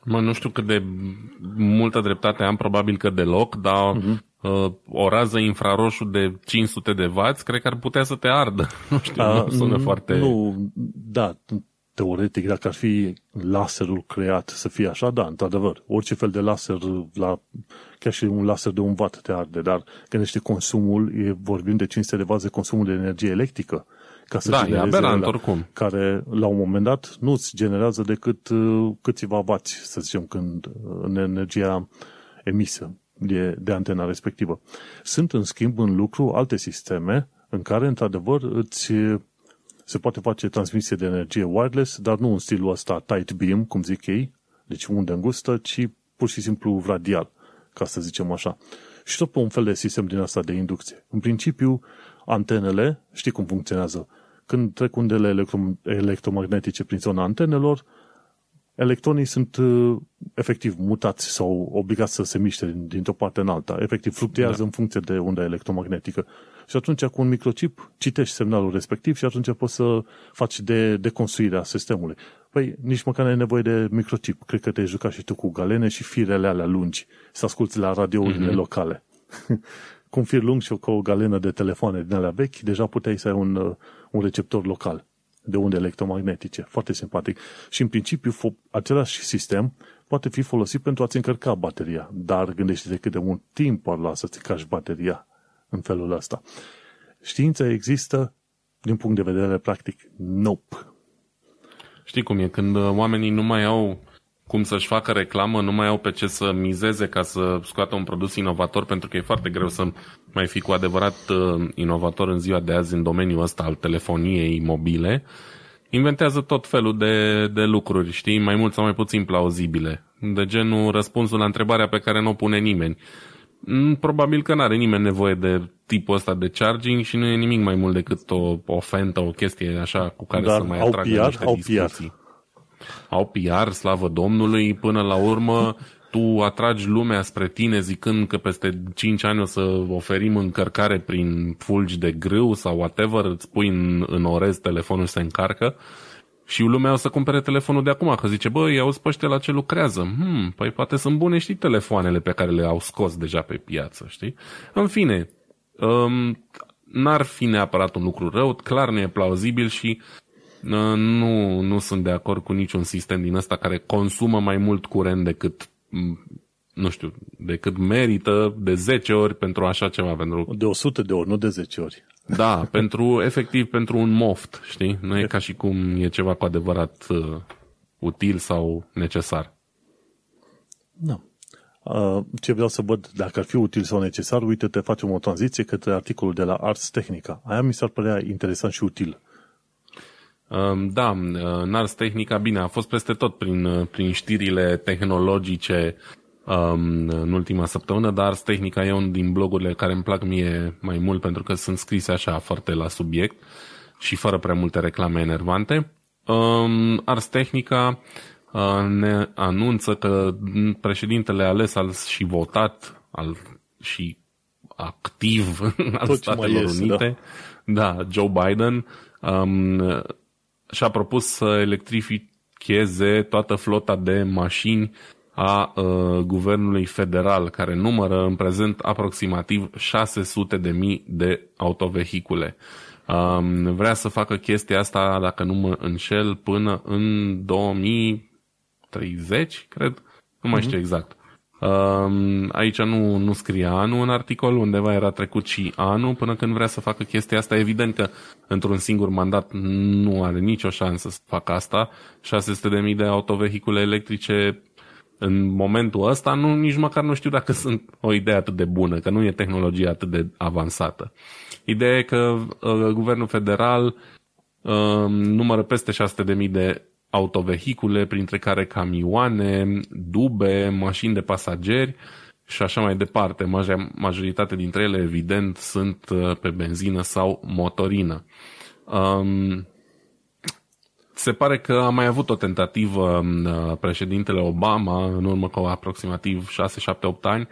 Mă, nu știu cât de multă dreptate am, probabil că deloc, dar o rază infraroșu de 500 de W, cred că ar putea să te ardă. Nu știu, nu sună foarte... Nu, da, teoretic, dacă ar fi laserul creat să fie așa, da, într-adevăr, orice fel de laser, chiar și un laser de 1 W te arde, dar când ești consumul, vorbim de 500 de W de consumul de energie electrică, ca să genereze care la un moment dat nu îți generează decât câțiva vați, să zicem, când în energia emisă de antena respectivă. Sunt, în schimb, în lucru alte sisteme în care, într-adevăr, se poate face transmisie de energie wireless, dar nu în stilul ăsta tight beam, cum zic ei, deci undă îngustă, ci pur și simplu radial, ca să zicem așa. Și tot pe un fel de sistem din asta de inducție. În principiu, antenele, știi cum funcționează. Când trec undele electromagnetice prin zona antenelor, electronii sunt efectiv mutați sau obligați să se miște dintr-o parte în alta. Efectiv, fluctuează în funcție de onda electromagnetică. Și atunci, cu un microchip, citești semnalul respectiv și atunci poți să faci deconstruirea sistemului. Păi, nici măcar nu ai nevoie de microchip. Cred că te-ai jucat și tu cu galene și firele alea lungi să asculți la radiourile locale. Cu un fir lung și cu o galenă de telefoane din alea vechi, deja puteai să ai un receptor local de unde electromagnetice. Foarte simpatic. Și în principiu, același sistem poate fi folosit pentru a-ți încărca bateria. Dar gândește-te cât de mult timp ar lua să-ți încarci bateria în felul ăsta. Știința există din punct de vedere practic. Nope. Știi cum e? Când oamenii nu mai au cum să-și facă reclamă, nu mai au pe ce să mizeze ca să scoată un produs inovator, pentru că e foarte greu să mai fii cu adevărat inovator în ziua de azi în domeniul ăsta al telefoniei mobile, inventează tot felul de lucruri, știi, mai mult sau mai puțin plauzibile, de genul răspunsul la întrebarea pe care nu o pune nimeni. Probabil că n-are nimeni nevoie de tipul ăsta de charging și nu e nimic mai mult decât o ofentă, o chestie așa cu care dar să mai atragă niște discuții. Au PR, slavă Domnului, până la urmă tu atragi lumea spre tine zicând că peste 5 ani o să oferim încărcare prin fulgi de grâu sau whatever, îți pui în orez telefonul și se încarcă și lumea o să cumpere telefonul de acum, că zice, bă, i-auzi pe ăștia la ce lucrează, păi poate sunt bune, știi, telefoanele pe care le-au scos deja pe piață, știi? În fine, n-ar fi neapărat un lucru rău, clar nu e plauzibil și nu sunt de acord cu niciun sistem din ăsta care consumă mai mult curent decât, nu știu, decât merită de 10 ori pentru așa ceva. Pentru... De 100 de ori, nu de 10 ori. Da, pentru, efectiv pentru un moft, știi? Nu e ca și cum e ceva cu adevărat util sau necesar. Da. Ce vreau să văd dacă ar fi util sau necesar, uite, te facem o tranziție către articolul de la Ars Technica. Aia mi s-ar părea interesant și util. Da, în Ars Technica, bine, a fost peste tot prin știrile tehnologice în ultima săptămână, dar Ars Technica e unul din blogurile care îmi plac mie mai mult pentru că sunt scrise așa foarte la subiect și fără prea multe reclame enervante. Ars Technica ne anunță că președintele ales și votat și activ al Statelor Unite, da, Joe Biden, și-a propus să electrificheze toată flota de mașini a guvernului federal, care numără în prezent aproximativ 600.000 de autovehicule. Vrea să facă chestia asta, dacă nu mă înșel, până în 2030, cred? Nu mai știu exact. Aici nu scrie anul în articol, undeva era trecut și anul până când vrea să facă chestia asta. Evident că într-un singur mandat nu are nicio șansă să facă asta. 600.000 de autovehicule electrice în momentul ăsta nici măcar nu știu dacă sunt o idee atât de bună, că nu e tehnologie atât de avansată. Ideea e că guvernul federal numără peste 600.000 de autovehicule, printre care camioane, dube, mașini de pasageri și așa mai departe. Majoritatea dintre ele, evident, sunt pe benzină sau motorină. Se pare că a mai avut o tentativă președintele Obama în urmă cu aproximativ 6-7-8 ani,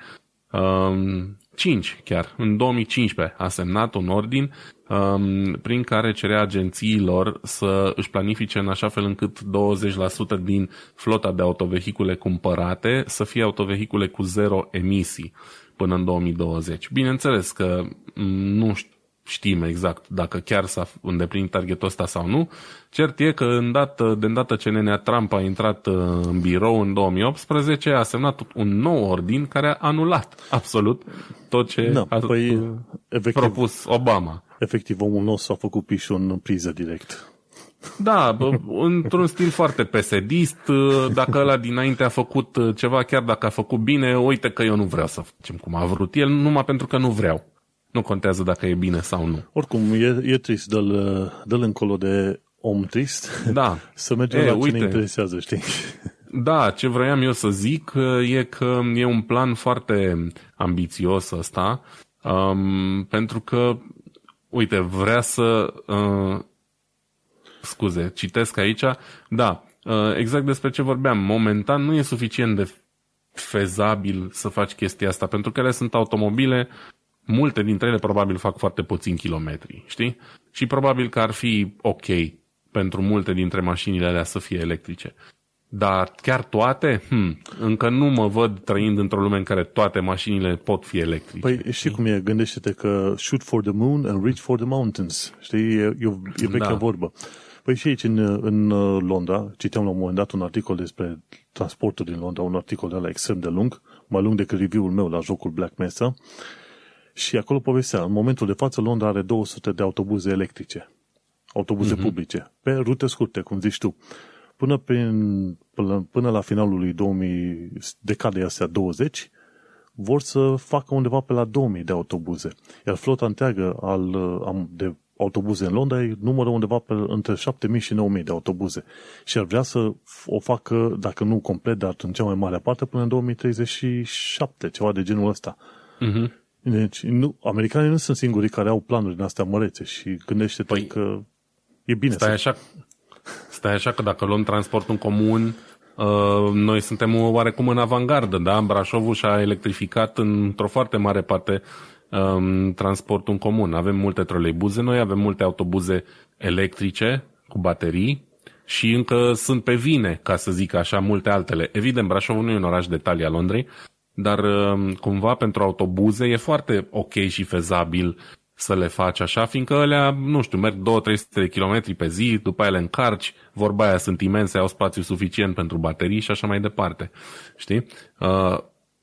5 chiar, în 2015 a semnat un ordin prin care cerea agențiilor să își planifice în așa fel încât 20% din flota de autovehicule cumpărate să fie autovehicule cu zero emisii până în 2020. Bineînțeles că nu știm exact dacă chiar s-a îndeplinit targetul ăsta sau nu. Cert e că de îndată ce nenea Trump a intrat în birou în 2018, a semnat un nou ordin care a anulat absolut tot ce propus Obama. Efectiv, omul nostru a făcut pișul în priză direct. Da, într-un stil foarte pesedist, dacă ăla dinainte a făcut ceva, chiar dacă a făcut bine, uite că eu nu vreau să facem cum a vrut el, numai pentru că nu vreau. Nu contează dacă e bine sau nu. Oricum, e trist, dă-l încolo de om trist, da. Să mergem la ce ne interesează, știi? Da, ce vroiam eu să zic e că e un plan foarte ambițios ăsta, pentru că, uite, vrea să... scuze, citesc aici. Da, exact despre ce vorbeam. Momentan nu e suficient de fezabil să faci chestia asta, pentru că ele sunt automobile. Multe dintre ele probabil fac foarte puțini kilometri, știi? Și probabil că ar fi ok pentru multe dintre mașinile alea să fie electrice. Dar chiar toate? Încă nu mă văd trăind într-o lume în care toate mașinile pot fi electrice. Păi știi cum e? Gândește-te că shoot for the moon and reach for the mountains. Știi? E vechea vorbă. Păi și aici în Londra, citeam la un moment dat un articol despre transportul din Londra, un articol de ala extrem de lung, mai lung decât review-ul meu la jocul Black Mesa. Și acolo povestea, în momentul de față, Londra are 200 de autobuze electrice, autobuze publice, pe rute scurte, cum zici tu. Până la finalul lui decadei astea 20, vor să facă undeva pe la 2000 de autobuze. Iar flota întreagă de autobuze în Londra numără undeva între 7000 și 9000 de autobuze. Și ar vrea să o facă, dacă nu complet, dar în cea mai mare parte, până în 2037, ceva de genul ăsta. Deci, americanii nu sunt singurii care au planuri din astea mărețe și gândește-te că e bine. Stai așa că dacă luăm transportul în comun, Noi suntem oarecum în avangardă, da? Brașovul și-a electrificat într-o foarte mare parte transportul în comun. Avem multe troleibuze noi, avem multe autobuze electrice cu baterii și încă sunt pe vine, ca să zic așa, multe altele. Evident, Brașovul nu e un oraș de talia Londrei, dar cumva pentru autobuze e foarte ok și fezabil să le faci așa, fiindcă alea, nu știu, merg 2-300 de kilometri pe zi, după aia le încarci, vorba aia sunt imense, au spațiu suficient pentru baterii și așa mai departe. Știi?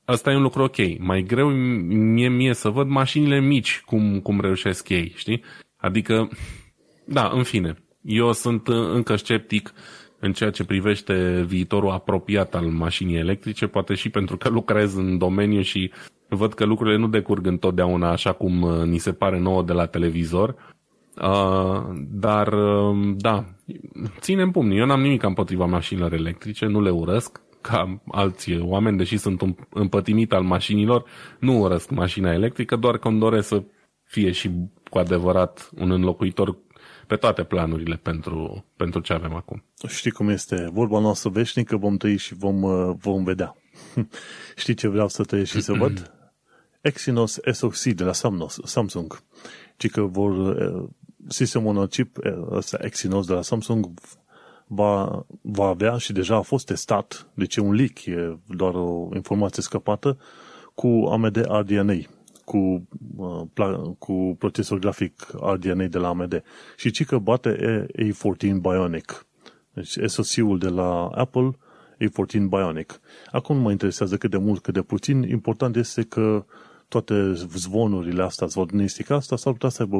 Asta e un lucru ok. Mai greu mie să văd mașinile mici, cum reușesc ei, știi? Adică, da, în fine, eu sunt încă sceptic în ceea ce privește viitorul apropiat al mașinii electrice, poate și pentru că lucrez în domeniu și văd că lucrurile nu decurg întotdeauna așa cum ni se pare nouă de la televizor. Dar, da, ținem pumnii. Eu n-am nimic împotriva mașinilor electrice, nu le urăsc ca alți oameni, deși sunt un împătimit al mașinilor, nu urăsc mașina electrică, doar că îmi doresc să fie și cu adevărat un înlocuitor pe toate planurile pentru ce avem acum. Știi cum este? Vorba noastră veșnică, vom trăi și vom vedea. Știi ce vreau să trăiesc și să văd? Exynos SoC de la Samsung. Ci că vor sistemul în chip ăsta Exynos de la Samsung va avea și deja a fost testat, deci e un leak, e doar o informație scăpată, cu AMD RDNA, cu procesor grafic RDNA de la AMD. Și ci că bate A14 Bionic. Deci SoC-ul de la Apple A14 Bionic. Acum nu mă interesează cât de mult, cât de puțin. Important este că toate zvonurile astea, zvonistica asta, s-ar putea să aibă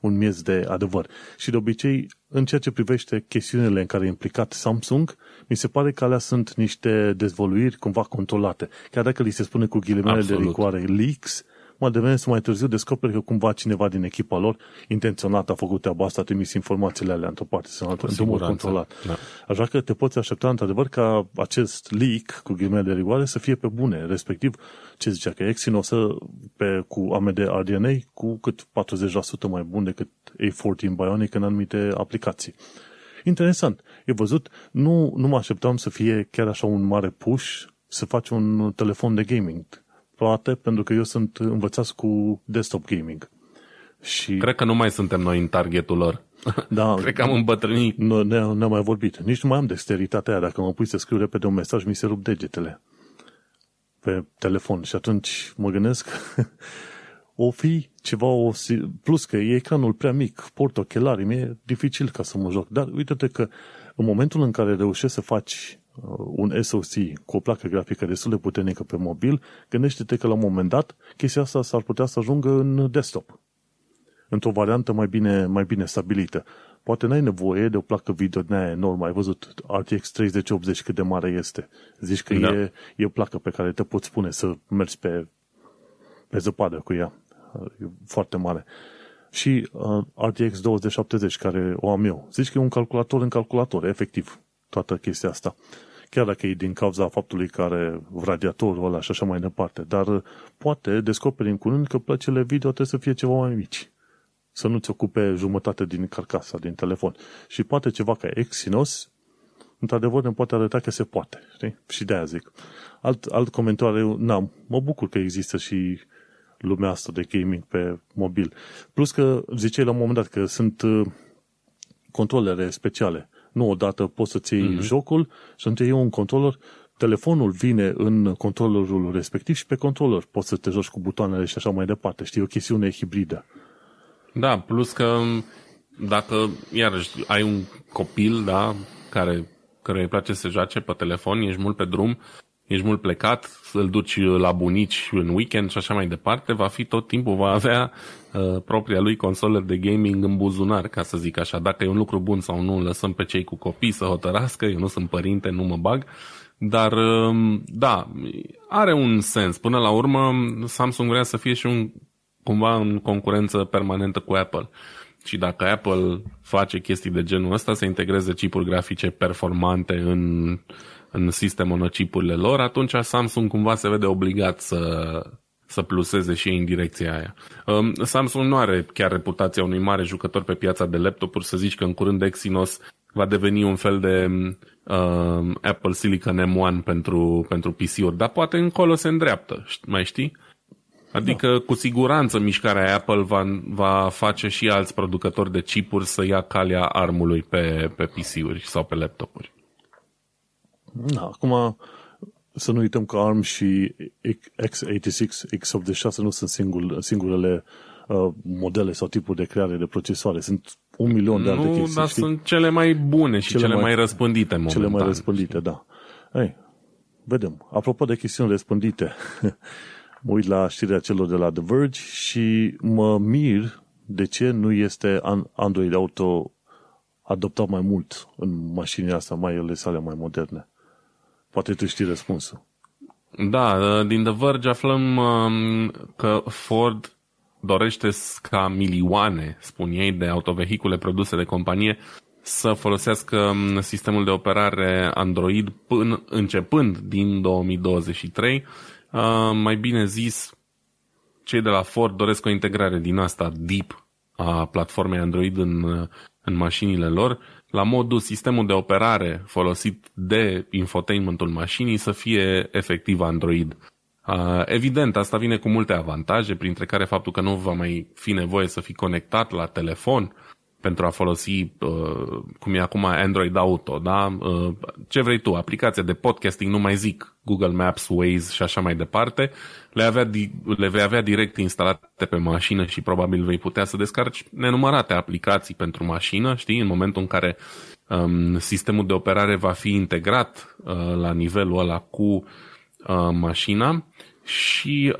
un miez de adevăr. Și de obicei, în ceea ce privește chestiunile în care e implicat Samsung, mi se pare că alea sunt niște dezvăluiri cumva controlate. Chiar dacă li se spune cu ghilimele de rigoare leaks, mai devreme sau mai târziu descoperi că cumva cineva din echipa lor intenționat a făcut treaba asta, a trimis informațiile alea într-o parte sau altă, într-un mod controlat. Da. Așa că te poți aștepta într-adevăr ca acest leak, cu ghilimele de rigoare, să fie pe bune, respectiv ce zicea că Exynos cu AMD RDNA cu cât 40% mai bun decât A14 Bionic în anumite aplicații. Interesant. E văzut, nu mă așteptam să fie chiar așa un mare push să faci un telefon de gaming. Poate pentru că eu sunt învățat cu desktop gaming. Și cred că nu mai suntem noi în targetul lor. Da, cred că am îmbătrânit. Nu ne-am mai vorbit. Nici nu mai am dexteritatea aia. Dacă mă pui să scriu repede un mesaj, mi se rup degetele pe telefon. Și atunci mă gândesc o fi ceva, plus că e ecranul prea mic, port ochelari, mi-e dificil ca să mă joc. Dar uite-te că în momentul în care reușești să faci un SoC cu o placă grafică destul de puternică pe mobil, gândește-te că la un moment dat chestia asta s-ar putea să ajungă în desktop. Într-o variantă mai bine stabilită. Poate n-ai nevoie de o placă video din aia enormă. Ai văzut RTX 3080 cât de mare este. Zici că da. E o placă pe care te poți pune să mergi pe zăpadă cu ea. E foarte mare. Și RTX 2070 care o am eu. Zici că e un calculator în calculator, efectiv. Toată chestia asta. Chiar dacă e din cauza faptului că are radiatorul ăla și așa mai departe. Dar poate descoperim curând că plăcile video trebuie să fie ceva mai mici. Să nu-ți ocupe jumătate din carcasa, din telefon. Și poate ceva ca Exynos, într-adevăr ne poate arăta că se poate. Știi? Și de-aia zic. Alt comentariu n-am. Mă bucur că există și lumea asta de gaming pe mobil. Plus că ziceai la un moment dat că sunt controlere speciale. Nu odată poți să-ți iei jocul și atunci iei un controller, telefonul vine în controllerul respectiv și pe controller poți să te joci cu butoanele și așa mai departe. Știi, o chestiune hibridă. Da, plus că dacă, iarăși, ai un copil, da, care îi place să se joace pe telefon, ești mult pe drum, ești mult plecat, îl duci la bunici în weekend și așa mai departe, va fi tot timpul, va avea propria lui consolă de gaming în buzunar, ca să zic așa. Dacă e un lucru bun sau nu, lăsăm pe cei cu copii să hotărască, eu nu sunt părinte, nu mă bag, dar da, are un sens. Până la urmă, Samsung vrea să fie și cumva în concurență permanentă cu Apple. Și dacă Apple face chestii de genul ăsta, se integreze chipuri grafice performante în sistem-onocipurile lor, atunci Samsung cumva se vede obligat să pluseze și ei în direcția aia. Samsung nu are chiar reputația unui mare jucător pe piața de laptopuri, să zici că în curând Exynos va deveni un fel de Apple Silicon M1 pentru PC-uri, dar poate încolo se îndreaptă, mai știi? Adică da. Cu siguranță mișcarea Apple va face și alți producători de chipuri să ia calea ARM-ului pe PC-uri sau pe laptopuri. Da, acum să nu uităm că ARM și x86, x86 nu sunt singurele modele sau tipuri de creare de procesoare. Sunt 1 milion de alte chestii. Nu, dar știi? Sunt cele mai bune și cele mai răspândite momentan. Cele mai răspândite, da. Ei, vedem. Apropo de chestiuni răspândite, mă uit la știrea celor de la The Verge și mă mir de ce nu este Android Auto adoptat mai mult în mașinile astea, mai ele sale mai moderne. Poate tu știi răspunsul. Da, din The Verge aflăm că Ford dorește ca milioane, spun ei, de autovehicule produse de companie să folosească sistemul de operare Android începând din 2023. Mai bine zis, cei de la Ford doresc o integrare din asta deep a platformei Android în mașinile lor, la modul sistemul de operare folosit de infotainmentul mașinii să fie efectiv Android. Evident, asta vine cu multe avantaje, printre care faptul că nu va mai fi nevoie să fii conectat la telefon pentru a folosi, cum e acum, Android Auto, da? Ce vrei tu, aplicația de podcasting, nu mai zic, Google Maps, Waze și așa mai departe, le vei avea direct instalate pe mașină și probabil vei putea să descarci nenumărate aplicații pentru mașină, știi, în momentul în care sistemul de operare va fi integrat la nivelul ăla cu mașina. Și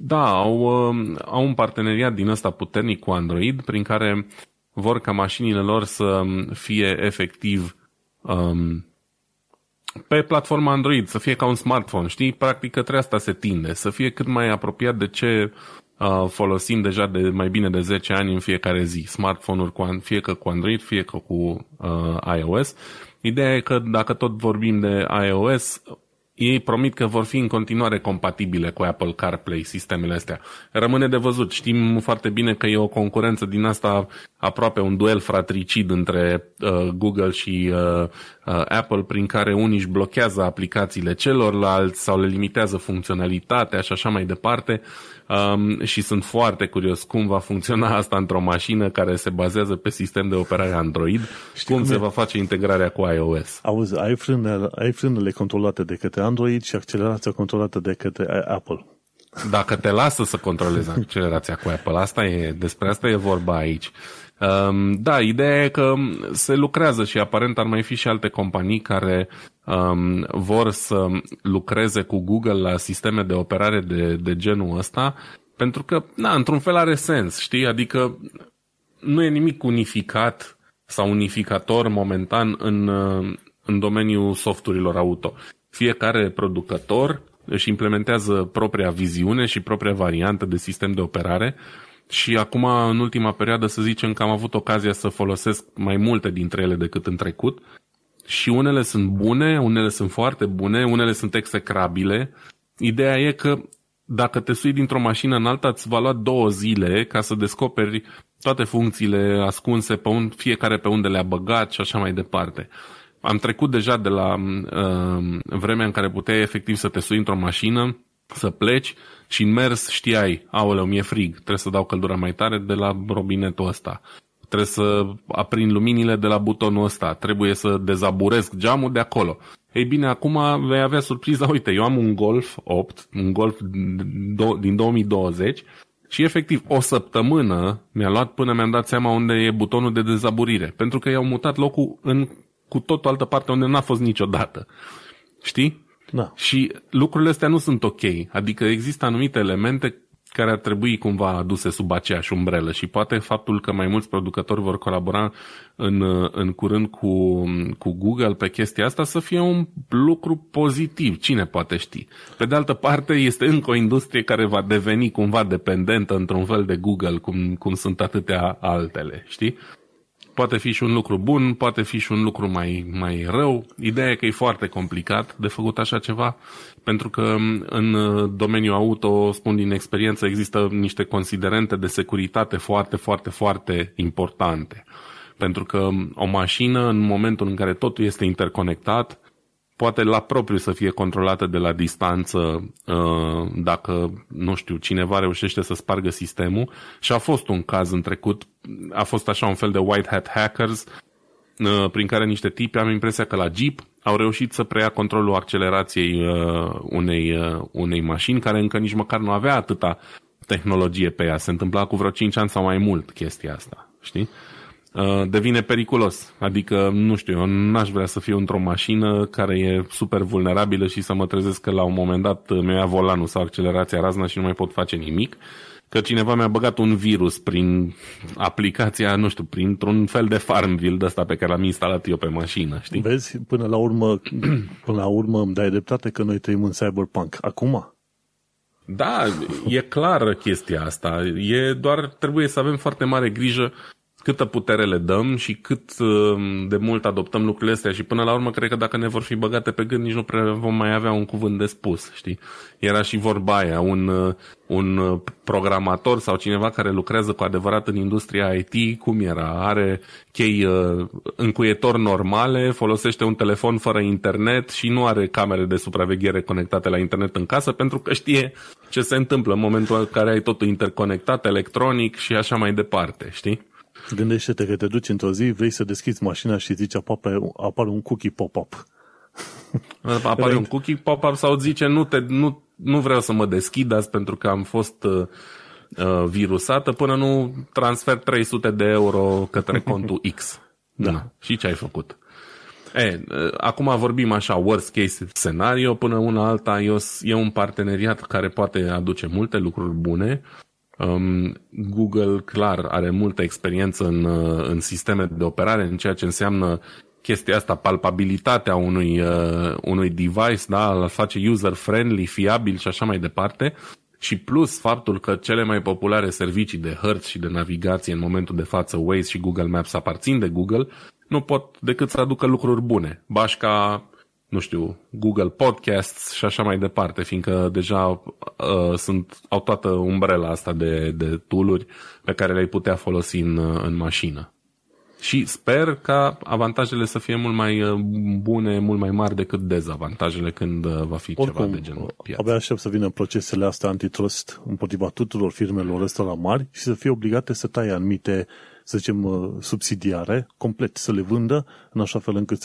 da, au un parteneriat din ăsta puternic cu Android, prin care vor ca mașinile lor să fie efectiv pe platforma Android, să fie ca un smartphone, știi? Practic către asta se tinde, să fie cât mai apropiat de ce folosim deja de mai bine de 10 ani în fiecare zi, smartphone-uri fie că cu Android, fie că cu iOS. Ideea e că dacă tot vorbim de iOS, ei promit că vor fi în continuare compatibile cu Apple CarPlay, sistemele astea. Rămâne de văzut. Știm foarte bine că e o concurență din asta, aproape un duel fratricid între Google și Apple, prin care unii își blochează aplicațiile celorlalți sau le limitează funcționalitatea și așa mai departe. Și sunt foarte curios cum va funcționa asta într-o mașină care se bazează pe sistem de operare Android. Știi cum se va face integrarea cu iOS. Auzi, ai frânele controlate de către Android și accelerația controlată de către Apple. Dacă te lasă să controlezi accelerația cu Apple, despre asta e vorba aici. Da, ideea e că se lucrează și aparent ar mai fi și alte companii care vor să lucreze cu Google la sisteme de operare de genul ăsta, pentru că, într-un fel are sens, știi? Adică nu e nimic unificat sau unificator momentan în domeniul softurilor auto. Fiecare producător își implementează propria viziune și propria variantă de sistem de operare. Și acum, în ultima perioadă, să zicem că am avut ocazia să folosesc mai multe dintre ele decât în trecut. Și unele sunt bune, unele sunt foarte bune, unele sunt execrabile. Ideea e că dacă te sui dintr-o mașină în alta, îți va lua 2 zile ca să descoperi toate funcțiile ascunse, fiecare pe unde le-a băgat și așa mai departe. Am trecut deja de la vremea în care puteai efectiv să te sui într-o mașină, să pleci și în mers știai, aoleu, mi-e frig, trebuie să dau căldura mai tare de la robinetul ăsta, trebuie să aprind luminile de la butonul ăsta, trebuie să dezaburesc geamul de acolo. Ei bine, acum vei avea surpriza, uite, eu am un Golf 8, un Golf din 2020 și efectiv o săptămână mi-a luat până mi-am dat seama unde e butonul de dezaburire, pentru că i-au mutat locul cu tot o altă parte unde n-a fost niciodată. Știi? Da. Și lucrurile astea nu sunt ok. Adică există anumite elemente care ar trebui cumva aduse sub aceeași umbrelă și poate faptul că mai mulți producători vor colabora în curând cu Google pe chestia asta să fie un lucru pozitiv. Cine poate ști? Pe de altă parte, este încă o industrie care va deveni cumva dependentă într-un fel de Google, cum sunt atâtea altele, știi? Poate fi și un lucru bun, poate fi și un lucru mai rău. Ideea e că e foarte complicat de făcut așa ceva, pentru că în domeniul auto, spun din experiență, există niște considerente de securitate foarte, foarte, foarte importante. Pentru că o mașină, în momentul în care totul este interconectat, poate la propriu să fie controlată de la distanță dacă, nu știu, cineva reușește să spargă sistemul. Și a fost un caz în trecut, a fost așa un fel de white hat hackers, prin care niște tipi, am impresia că la Jeep, au reușit să preia controlul accelerației unei mașini care încă nici măcar nu avea atâta tehnologie pe ea. Se întâmpla cu vreo 5 ani sau mai mult chestia asta, știi? Devine periculos. Adică, nu știu, eu n-aș vrea să fiu într-o mașină care e super vulnerabilă și să mă trezesc că la un moment dat mi-a ia volanul sau accelerația razna și nu mai pot face nimic, că cineva mi-a băgat un virus prin aplicația, nu știu, printr-un fel de Farmville de ăsta pe care l-am instalat eu pe mașină, știi? Vezi, până la urmă îmi dai dreptate că noi trăim în Cyberpunk acum. Da, e clară chestia asta. E doar trebuie să avem foarte mare grijă câtă putere le dăm și cât de mult adoptăm lucrurile astea și până la urmă cred că dacă ne vor fi băgate pe gând nici nu prea vom mai avea un cuvânt de spus, știi? Era și vorba aia, un programator sau cineva care lucrează cu adevărat în industria IT, cum era? Are chei încuietori normale, folosește un telefon fără internet și nu are camere de supraveghere conectate la internet în casă pentru că știe ce se întâmplă în momentul în care ai totul interconectat, electronic și așa mai departe, știi? Gândește-te că te duci într-o zi, vrei să deschizi mașina și zici apare un cookie pop-up. Apare un cookie pop-up sau zice nu vreau să mă deschid azi pentru că am fost virusată până nu transfer 300 de euro către contul X. Da. Și ce ai făcut? Acum vorbim așa, worst case scenario, până una alta e un parteneriat care poate aduce multe lucruri bune. Google, clar, are multă experiență în sisteme de operare, în ceea ce înseamnă chestia asta, palpabilitatea unui device, da, îl face user-friendly, fiabil și așa mai departe. Și plus faptul că cele mai populare servicii de hărți și de navigație în momentul de față, Waze și Google Maps, aparțin de Google, nu pot decât să aducă lucruri bune. Bașca, nu știu, Google Podcasts și așa mai departe, fiindcă deja au toată umbrela asta de tool-uri pe care le-ai putea folosi în mașină. Și sper ca avantajele să fie mult mai bune, mult mai mari decât dezavantajele când va fi oricum, ceva de genul piață. Abia aștept să vină procesele astea antitrust împotriva tuturor firmelor ăsta la mari și să fie obligate să taie anumite, să zicem, subsidiare, complet să le vândă, în așa fel încât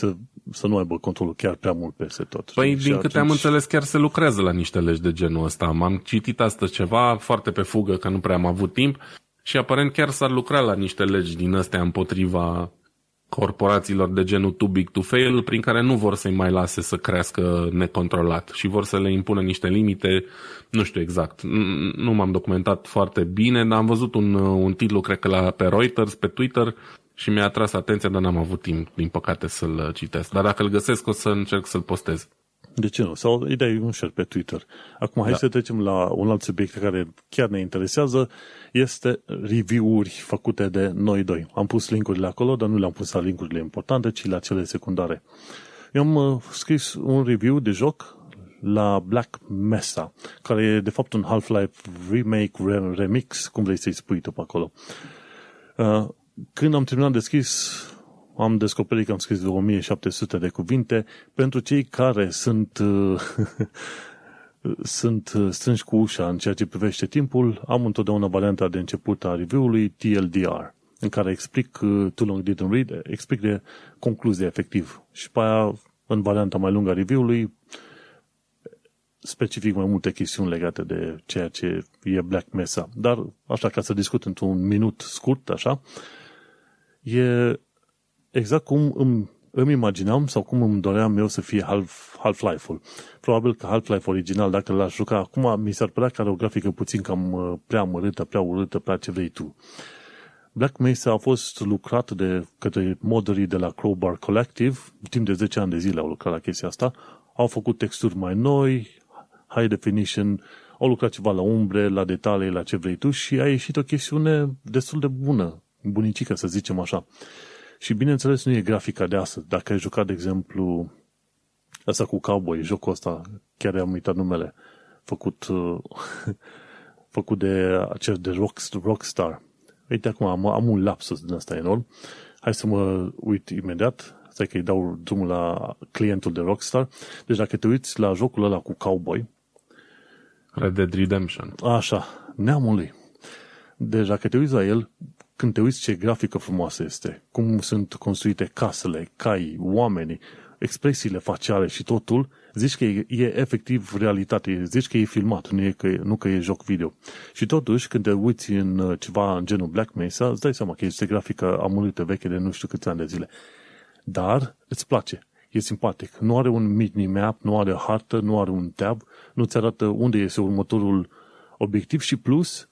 să nu aibă controlul chiar prea mult peste tot. Păi, din câte am înțeles, chiar se lucrează la niște legi de genul ăsta. M-am citit astăzi ceva, foarte pe fugă, că nu prea am avut timp, și aparent chiar s-ar lucra la niște legi din astea împotriva corporațiilor de genul too big to fail, prin care nu vor să-i mai lase să crească necontrolat și vor să le impună niște limite, nu știu exact, nu m-am documentat foarte bine, dar am văzut un titlu, cred că pe Reuters, pe Twitter, și mi-a atras atenția, dar n-am avut timp, din păcate, să-l citesc. Dar dacă îl găsesc, o să încerc să-l postez. De ce nu? Sau îi dai un share pe Twitter. Acum, hai să trecem la un alt subiect care chiar ne interesează. Este review-uri făcute de noi doi. Am pus link-urile acolo, dar nu le-am pus la link-urile importante, ci la cele secundare. Eu am scris un review de joc la Black Mesa, care e de fapt un Half-Life remake, remix, cum vrei să-i spui tu pe acolo. Când am terminat de scris, am descoperit că am scris 2700 de cuvinte. Pentru cei care sunt strânși cu ușa în ceea ce privește timpul, am întotdeauna varianta de început a review-ului TLDR, în care explic Too Long Didn't Read, explic de concluzie efectiv. Și pe aia, în varianta mai lungă a review-ului, specific mai multe chestiuni legate de ceea ce e Black Mesa. Dar, așa, ca să discut într-un minut scurt, așa, e exact cum îmi imaginam sau cum îmi doream eu să fie Half-Life-ul. Probabil că Half-Life original, dacă l-aș juca acum, mi s-ar părea că are o grafică puțin cam prea amărâtă, prea urâtă, prea ce vrei tu. Black Mesa a fost lucrat de către modderii de la Crowbar Collective, timp de 10 ani de zile au lucrat la chestia asta, au făcut texturi mai noi, high definition, au lucrat ceva la umbre, la detalii, la ce vrei tu și a ieșit o chestiune destul de bună, bunicică să zicem așa. Și bineînțeles nu e grafica de astăzi. Dacă ai jucat, de exemplu, asta cu Cowboy, jocul ăsta, chiar am uitat numele, făcut de Rockstar. Uite acum, am un lapsus din asta enorm. Hai să mă uit imediat, stai că îi dau drumul la clientul de Rockstar. Deci dacă te uiți la jocul ăla cu cowboy, Red Dead Redemption. Așa, neamului. Deci dacă te uiți la el, când te uiți ce grafică frumoasă este, cum sunt construite casele, cai, oamenii, expresiile faciale și totul, zici că e efectiv realitate, zici că e filmat, nu că e joc video. Și totuși, când te uiți în ceva în genul Black Mesa, îți dai seama că este grafică amărită, veche de nu știu câți ani de zile. Dar îți place, e simpatic. Nu are un minimap, nu are hartă, nu are un tab, nu-ți arată unde este următorul obiectiv și plus,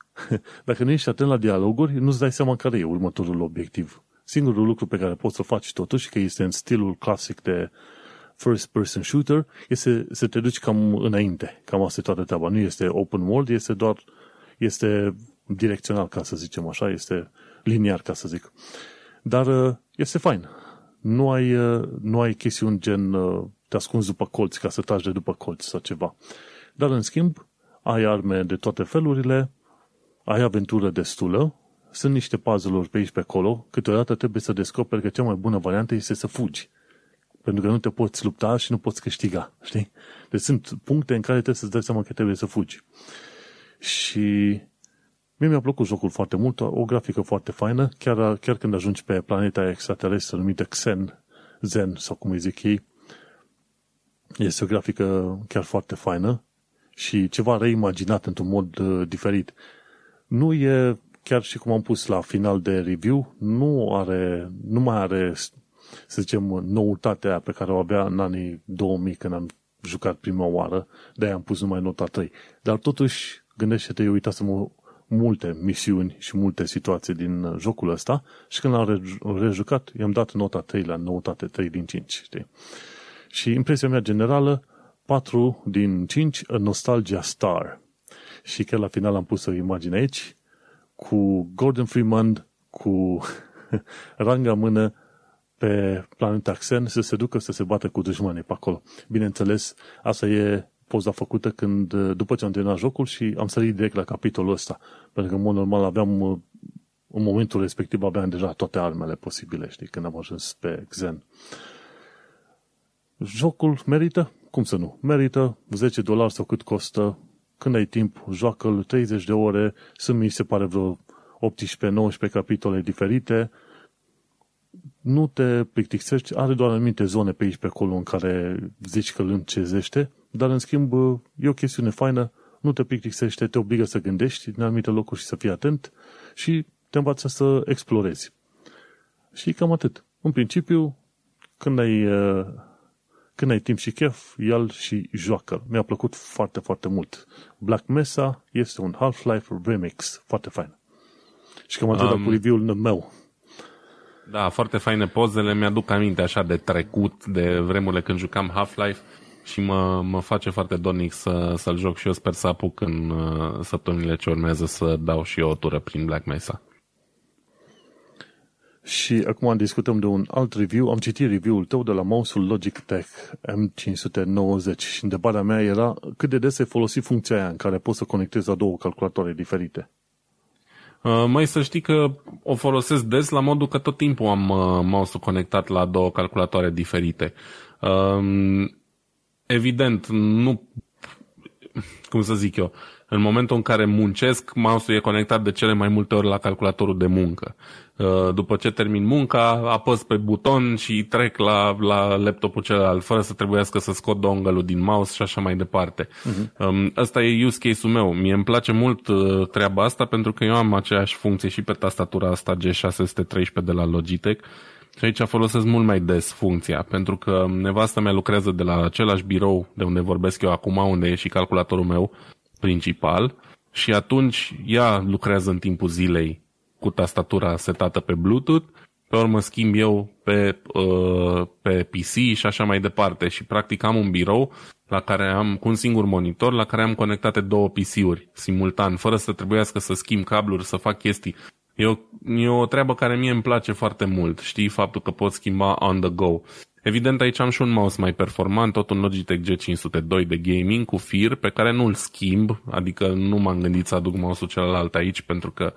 dacă nu ești atent la dialoguri, nu-ți dai seama care e următorul obiectiv. Singurul lucru pe care poți să faci totuși, că este în stilul clasic de first-person shooter, este să te duci cam înainte. Cam asta e toată treaba. Nu este open world, este direcțional, ca să zicem așa, este liniar, ca să zic. Dar este fain. Nu ai chestiuni gen te ascunzi după colți ca să tragi de după colți sau ceva. Dar, în schimb, ai arme de toate felurile, ai aventură destulă, sunt niște puzzle-uri pe aici pe acolo, câteodată trebuie să descoperi că cea mai bună variantă este să fugi. Pentru că nu te poți lupta și nu poți câștiga, știi? Deci sunt puncte în care trebuie să-ți dai seama că trebuie să fugi. Și mie mi-a plăcut jocul foarte mult, o grafică foarte faină, chiar când ajungi pe planeta extraterestră numită Xen, sau cum îi zic ei, este o grafică chiar foarte faină și ceva reimaginat într-un mod diferit. Nu e, chiar și cum am pus la final de review, nu mai are, să zicem, noutatea pe care o avea în anii 2000 când am jucat prima oară, de-aia am pus numai nota 3. Dar totuși, gândește-te, eu uitasem multe misiuni și multe situații din jocul ăsta și când l-am rejucat, i-am dat nota 3 la noutate, 3 din 5, știi? Și impresia mea generală, 4 din 5, Nostalgia Star. Și chiar la final am pus o imagine aici, cu Gordon Freeman, cu ranga mână pe planeta Xen să se ducă să se bată cu dușmanii pe acolo. Bineînțeles, asta e poza făcută după ce am terminat jocul și am sărit direct la capitolul ăsta. Pentru că, în mod normal, aveam, în momentul respectiv, aveam deja toate armele posibile, știi, când am ajuns pe Xen. Jocul merită? Cum să nu? Merită $10 sau cât costă. Când ai timp, joacă-l 30 de ore, sunt, mi se pare, vreo 18-19 capitole diferite, nu te plictisești, are doar anumite zone pe aici, pe acolo, în care zici că îl încezește, dar, în schimb, e o chestiune faină, nu te plictisește, te obligă să gândești în anumite locuri și să fii atent și te învață să explorezi. Și cam atât. În principiu, când ai timp și chef, ia-l și joacă. Mi-a plăcut foarte, foarte mult. Black Mesa este un Half-Life remix. Foarte fain. Și cam atât cu review-ul meu. Da, foarte faine pozele. Mi-aduc aminte așa de trecut, de vremurile când jucam Half-Life și mă face foarte dornic să-l joc și eu sper să apuc în săptămânile ce urmează să dau și eu o tură prin Black Mesa. Și acum discutăm de un alt review. Am citit review-ul tău de la mouse-ul Logitech M590 și întrebarea mea era cât de des ai folosit funcția aia în care poți să conectezi la două calculatoare diferite. Mai să știi că o folosesc des la modul că tot timpul am mouse-ul conectat la două calculatoare diferite. Evident, nu... Cum să zic eu? În momentul în care muncesc, mouse-ul e conectat de cele mai multe ori la calculatorul de muncă. După ce termin munca, apăs pe buton și trec la laptopul celălalt, fără să trebuiască să scot dongle-ul din mouse și așa mai departe. Uh-huh. Asta e use case-ul meu. Mie îmi place mult treaba asta pentru că eu am aceeași funcție și pe tastatura asta G613 de la Logitech. Și aici folosesc mult mai des funcția, pentru că nevasta mea lucrează de la același birou de unde vorbesc eu acum, unde e și calculatorul meu principal, și atunci ea lucrează în timpul zilei cu tastatura setată pe Bluetooth, pe urmă schimb eu pe PC și așa mai departe. Și practic am un birou la care am, cu un singur monitor, la care am conectate două PC-uri simultan, fără să trebuiască să schimb cabluri, să fac chestii. E o treabă care mie îmi place foarte mult, știi, faptul că pot schimba on the go. Evident, aici am și un mouse mai performant, tot un Logitech G502 de gaming cu fir, pe care nu-l schimb, adică nu m-am gândit să aduc mouse-ul celălalt aici, pentru că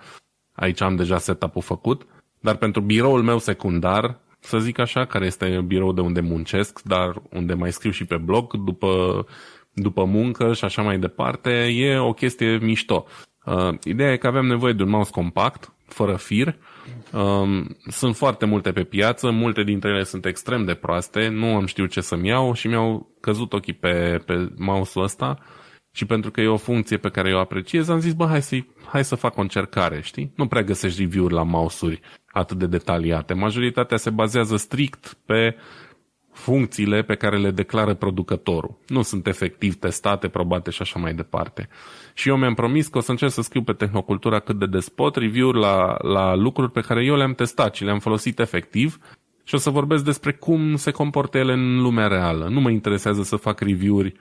aici am deja setup-ul făcut, Dar pentru biroul meu secundar, să zic așa, care este biroul de unde muncesc, dar unde mai scriu și pe blog după muncă și așa mai departe, e o chestie mișto. Ideea e că aveam nevoie de un mouse compact, fără fir. Sunt foarte multe pe piață, multe dintre ele sunt extrem de proaste, nu am știut ce să-mi iau și mi-au căzut ochii pe mouse-ul ăsta și pentru că e o funcție pe care eu o apreciez, am zis, hai să fac o încercare, știi? Nu prea găsești review-uri la mouse-uri atât de detaliate. Majoritatea se bazează strict pe funcțiile pe care le declară producătorul. Nu sunt efectiv testate, probate și așa mai departe. Și eu mi-am promis că o să încerc să scriu pe Tehnocultura cât de des pot review-uri la lucruri pe care eu le-am testat și le-am folosit efectiv și o să vorbesc despre cum se comportă ele în lumea reală. Nu mă interesează să fac review-uri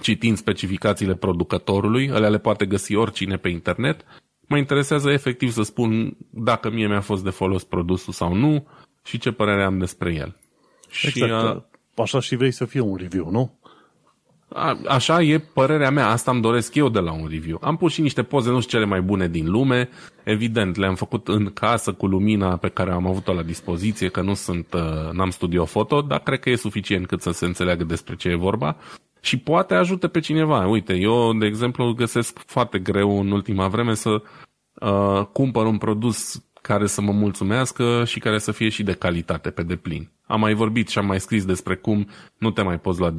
citind specificațiile producătorului, alea le poate găsi oricine pe internet. Mă interesează efectiv să spun dacă mie mi-a fost de folos produsul sau nu și ce părere am despre el. Exact, așa și vrei să fie un review, nu? Așa e părerea mea, asta îmi doresc eu de la un review. Am pus și niște poze, nu știu, cele mai bune din lume. Evident, le-am făcut în casă cu lumina pe care am avut-o la dispoziție, că n-am studio foto, dar cred că e suficient cât să se înțeleagă despre ce e vorba. Și poate ajută pe cineva. Uite, eu, de exemplu, găsesc foarte greu în ultima vreme să cumpăr un produs care să mă mulțumească și care să fie și de calitate pe deplin. Am mai vorbit și am mai scris despre cum nu te mai poți lua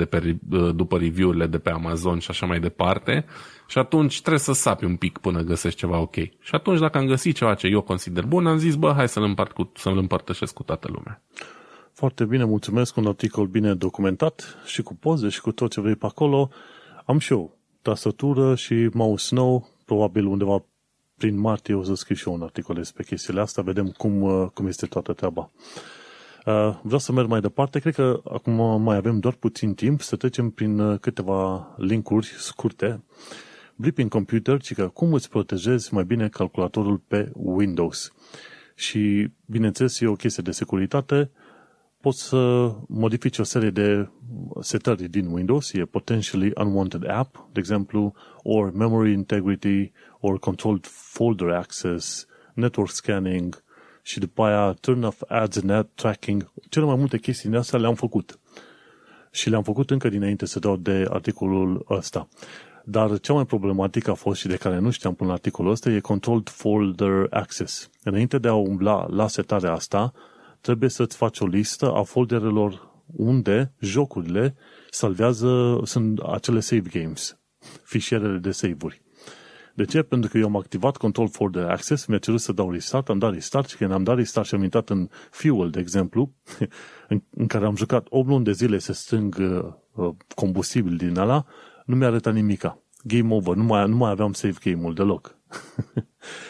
după review-urile de pe Amazon și așa mai departe și atunci trebuie să sapi un pic până găsești ceva ok. Și atunci dacă am găsit ceva ce eu consider bun, am zis, hai să-l împărtășesc cu toată lumea. Foarte bine, mulțumesc, un articol bine documentat și cu poze și cu tot ce vrei pe acolo. Am și eu tastatură și mouse nou, probabil undeva prin martie o să scriu și eu un articol despre chestiile astea, vedem cum este toată treaba. Vreau să merg mai departe, cred că acum mai avem doar puțin timp să trecem prin câteva linkuri scurte. Blipping Computer, ci că cum îți protejezi mai bine calculatorul pe Windows. Și, bineînțeles, e o chestie de securitate, poți să modifici o serie de setări din Windows, e Potentially Unwanted App, de exemplu, or Memory Integrity, or Controlled Folder Access, Network Scanning, și după aia Turn Off Ads and Ad Tracking. Cele mai multe chestii din astea le-am făcut. Și le-am făcut încă dinainte să dau de articolul ăsta. Dar cea mai problematică a fost și de care nu știam până la articolul ăsta e Controlled Folder Access. Înainte de a umbla la setarea asta, trebuie să-ți faci o listă a folderelor unde jocurile salvează, sunt acele save games, fișierele de save-uri. De ce? Pentru că eu am activat Control Folder Access, mi-a cerut să dau restart, am dat restart și când am dat restart și am intrat în Fuel, de exemplu, în care am jucat 8 luni de zile să strâng combustibil din ala, nu mi-a arătat nimica. Game over, nu mai aveam save game-ul deloc.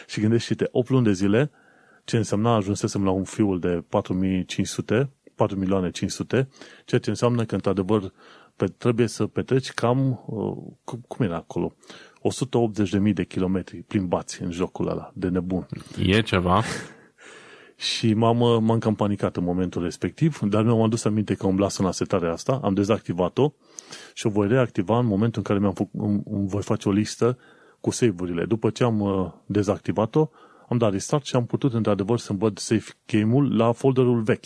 Și gândește-te, 8 luni de zile, ce însemna ajunsesem la un Fuel de 4.500.000, ceea ce înseamnă că, într-adevăr, trebuie să petreci cam, cum era acolo, 180.000 de kilometri plimbați în jocul ăla, de nebun. E ceva. Și m-am cam panicat în momentul respectiv, dar mi-am adus aminte că umblasem la setarea asta, am dezactivat-o și o voi reactiva în momentul în care voi face o listă cu save-urile. După ce am dezactivat-o, am dat restart și am putut, într-adevăr, să-mi văd save game-ul la folderul vechi.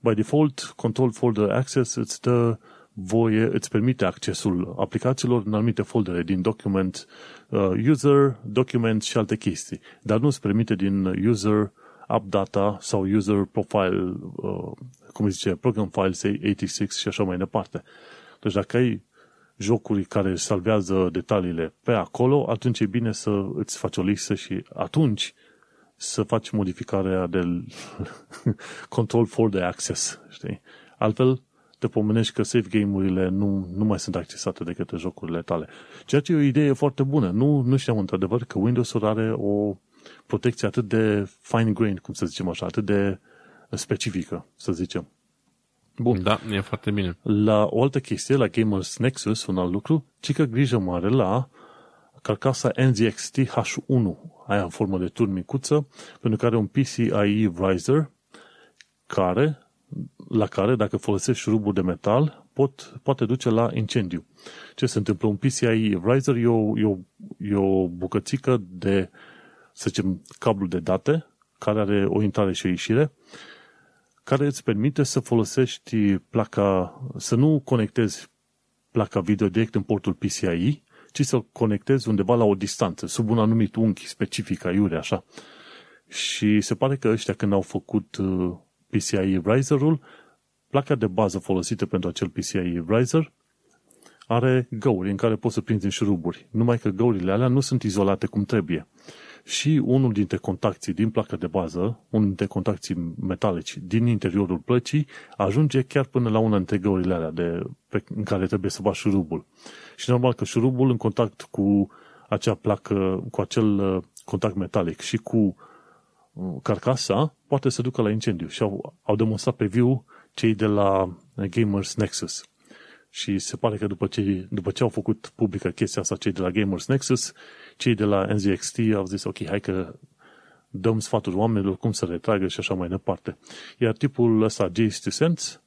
By default, Control Folder Access îți dă voie, îți permite accesul aplicațiilor în anumite foldere din document, user, document și alte chestii, dar nu îți permite din user, app data sau user profile, program files 86 și așa mai departe. Deci dacă ai jocuri care salvează detaliile pe acolo, atunci e bine să îți faci o listă și atunci să faci modificarea de Control Folder Access, știi? Altfel te pomenești că save game-urile nu mai sunt accesate de către jocurile tale. Ceea ce e o idee foarte bună. Nu știam într-adevăr că Windows-ul are o protecție atât de fine-grained, cum să zicem așa, atât de specifică, să zicem. Bun. Da, e foarte bine. La o altă chestie, la Gamers Nexus, un alt lucru, cică grijă mare la carcasa NZXT H1, aia în formă de turn micuță, pentru că are un PCIe riser la care, dacă folosești șuruburi de metal, poate duce la incendiu. Ce se întâmplă? Un PCIe riser e o bucățică de, să zicem, cablu de date care are o intrare și o ieșire, care îți permite să folosești placa, să nu conectezi placa video direct în portul PCIe, ci să conectezi undeva la o distanță, sub un anumit unghi specific, aiure, așa. Și se pare că ăștia, când au făcut PCIe riser-ul, placa de bază folosită pentru acel PCIe riser are găuri în care poți să prinzi în șuruburi, numai că găurile alea nu sunt izolate cum trebuie. Și unul dintre contacții din placa de bază, unul dintre contacții metalici din interiorul plăcii, ajunge chiar până la una dintre găurile alea în care trebuie să bagi șurubul. Și normal că șurubul în contact cu acea placă, cu acel contact metalic și cu carcasa, poate să ducă la incendiu. Și au demonstrat pe viu cei de la Gamers Nexus. Și se pare că după ce au făcut publică chestia asta cei de la Gamers Nexus, cei de la NZXT au zis, ok, hai că dăm sfatul oamenilor cum să retragă și așa mai departe. Iar tipul ăsta, J.S. Sense,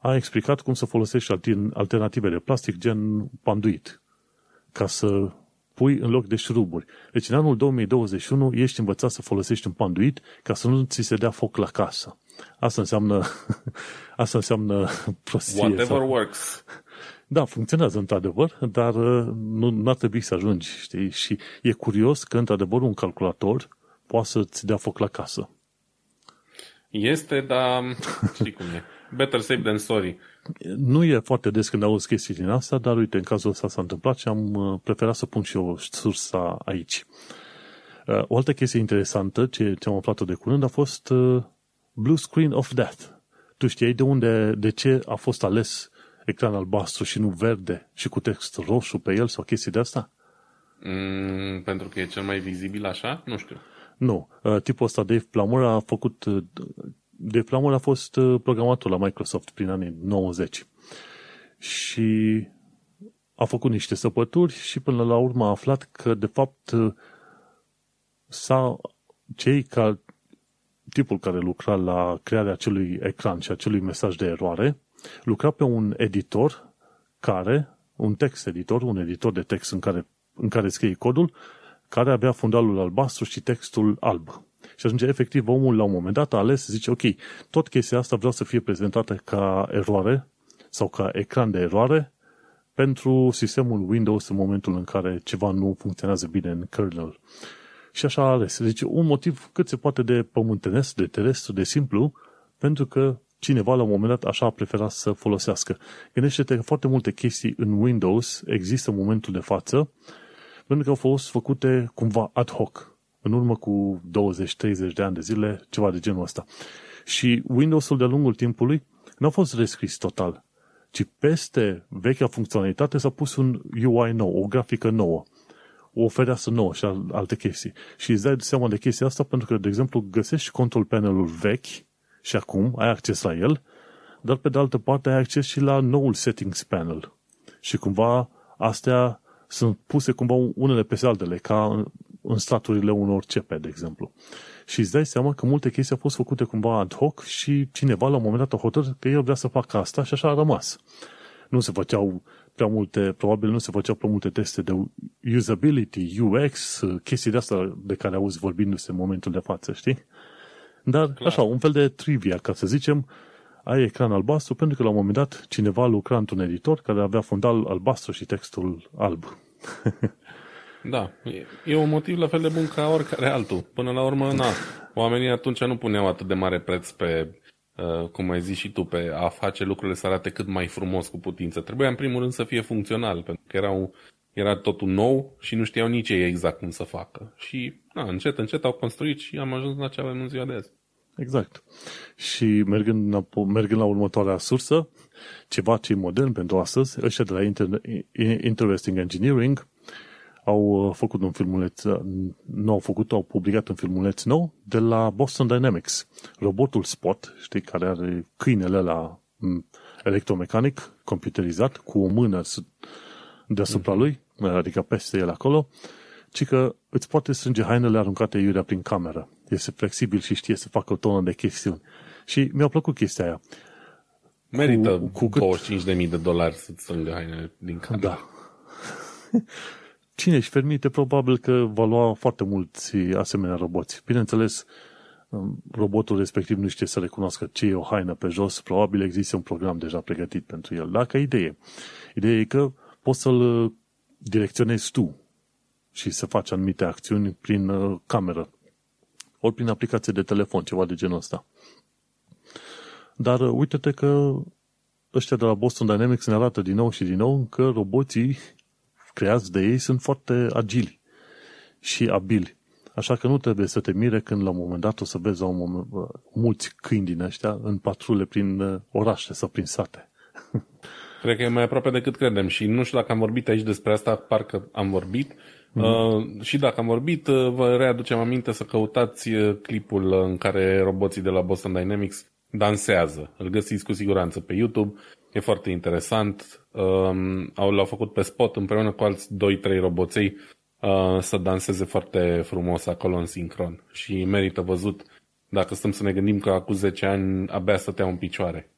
a explicat cum să folosești alternative de plastic gen panduit, ca să pui în loc de șuruburi. Deci în anul 2021 ești învățat să folosești un panduit ca să nu ți se dea foc la casă. Asta înseamnă prostie. Whatever works. Da, funcționează într-adevăr, dar nu ar trebui să ajungi, știi? Și e curios că într-adevăr un calculator poate să-ți dea foc la casă. Este, dar știi cum e. Better safe than sorry. Nu e foarte des când auzi chestii din asta, dar uite, în cazul ăsta s-a întâmplat și am preferat să pun și eu sursa aici. O altă chestie interesantă, ce am aflat de curând, a fost Blue Screen of Death. Tu știi de unde, de ce a fost ales ecran albastru și nu verde și cu text roșu pe el sau chestii de asta? Pentru că e cel mai vizibil așa? Nu știu. Nu. Tipul ăsta, Dave Plummer, a făcut... Dave Plummer a fost programator la Microsoft prin anii 90 și a făcut niște săpături și până la urmă a aflat că, de fapt, tipul care lucra la crearea acelui ecran și acelui mesaj de eroare, lucra pe un editor un editor de text în care scrie codul, care avea fundalul albastru și textul alb. Și ajunge efectiv omul la un moment dat a ales, zice, ok, tot chestia asta vreau să fie prezentată ca eroare sau ca ecran de eroare pentru sistemul Windows în momentul în care ceva nu funcționează bine în kernel. Și așa a ales. Deci un motiv cât se poate de pământenesc, de terestru, de simplu, pentru că cineva la un moment dat așa a preferat să folosească. Gândește-te că foarte multe chestii în Windows există în momentul de față, pentru că au fost făcute cumva ad hoc, în urmă cu 20-30 de ani de zile, ceva de genul ăsta. Și Windows-ul de-a lungul timpului nu a fost rescris total, ci peste vechea funcționalitate s-a pus un UI nou, o grafică nouă, o fereastră nouă și alte chestii. Și îți dai seama de chestia asta pentru că, de exemplu, găsești control panel-ul vechi și acum ai acces la el, dar pe de altă parte ai acces și la noul settings panel. Și cumva astea sunt puse cumva unele peste altele, ca în straturile unor cepe, de exemplu. Și îți dai seama că multe chestii au fost făcute cumva ad hoc și cineva la un moment dat a hotărât că el vrea să facă asta și așa a rămas. Probabil nu se făceau prea multe teste de usability, UX, chestii de asta de care auzi vorbindu-se în momentul de față, știi? Dar, clar, așa, un fel de trivia, ca să zicem, ai ecran albastru pentru că la un moment dat cineva lucra într-un editor care avea fundal albastru și textul alb. Da, e un motiv la fel de bun ca oricare altul. Până la urmă, na, oamenii atunci nu puneau atât de mare preț pe, cum ai zis și tu, pe a face lucrurile să arate cât mai frumos cu putință. Trebuia în primul rând să fie funcțional, pentru că era totul nou și nu știau nici ei exact cum să facă. Și na, încet, încet au construit și am ajuns la ce avem în ziua de azi. Exact. Și mergând la următoarea sursă, ceva ce e modern pentru astăzi, ăștia de la Interesting Engineering au făcut un filmuleț, au publicat un filmuleț nou de la Boston Dynamics. Robotul Spot, știi, care are câinele ăla electromecanic, computerizat, cu o mână deasupra lui, adică peste el acolo, ci că îți poate strânge hainele aruncate iurea prin cameră. Este flexibil și știe să facă o tonă de chestiuni. Și mi-a plăcut chestia aia. Merită cu $25,000 să-ți strângă hainele din cameră. Da. Cine își permite, probabil că va lua foarte mulți asemenea roboți. Bineînțeles, robotul respectiv nu știe să recunoască ce e o haină pe jos, probabil există un program deja pregătit pentru el. Dar ca idee, ideea e că poți să-l direcționezi tu și să faci anumite acțiuni prin cameră, ori prin aplicație de telefon, ceva de genul ăsta. Dar uite-te că ăștia de la Boston Dynamics ne arată din nou și din nou că roboții creați de ei sunt foarte agili și abili. Așa că nu trebuie să te mire când la un moment dat o să vezi mulți câini din ăștia în patrule prin orașe sau prin sate. Cred că e mai aproape decât credem și nu știu dacă am vorbit aici despre asta, parcă am vorbit. Și dacă am vorbit, vă readucem aminte să căutați clipul în care roboții de la Boston Dynamics dansează. Îl găsiți cu siguranță pe YouTube, e foarte interesant. L-au făcut pe Spot împreună cu alți 2-3 roboței să danseze foarte frumos acolo în sincron și merită văzut dacă stăm să ne gândim că acum 10 ani abia stăteau în picioare.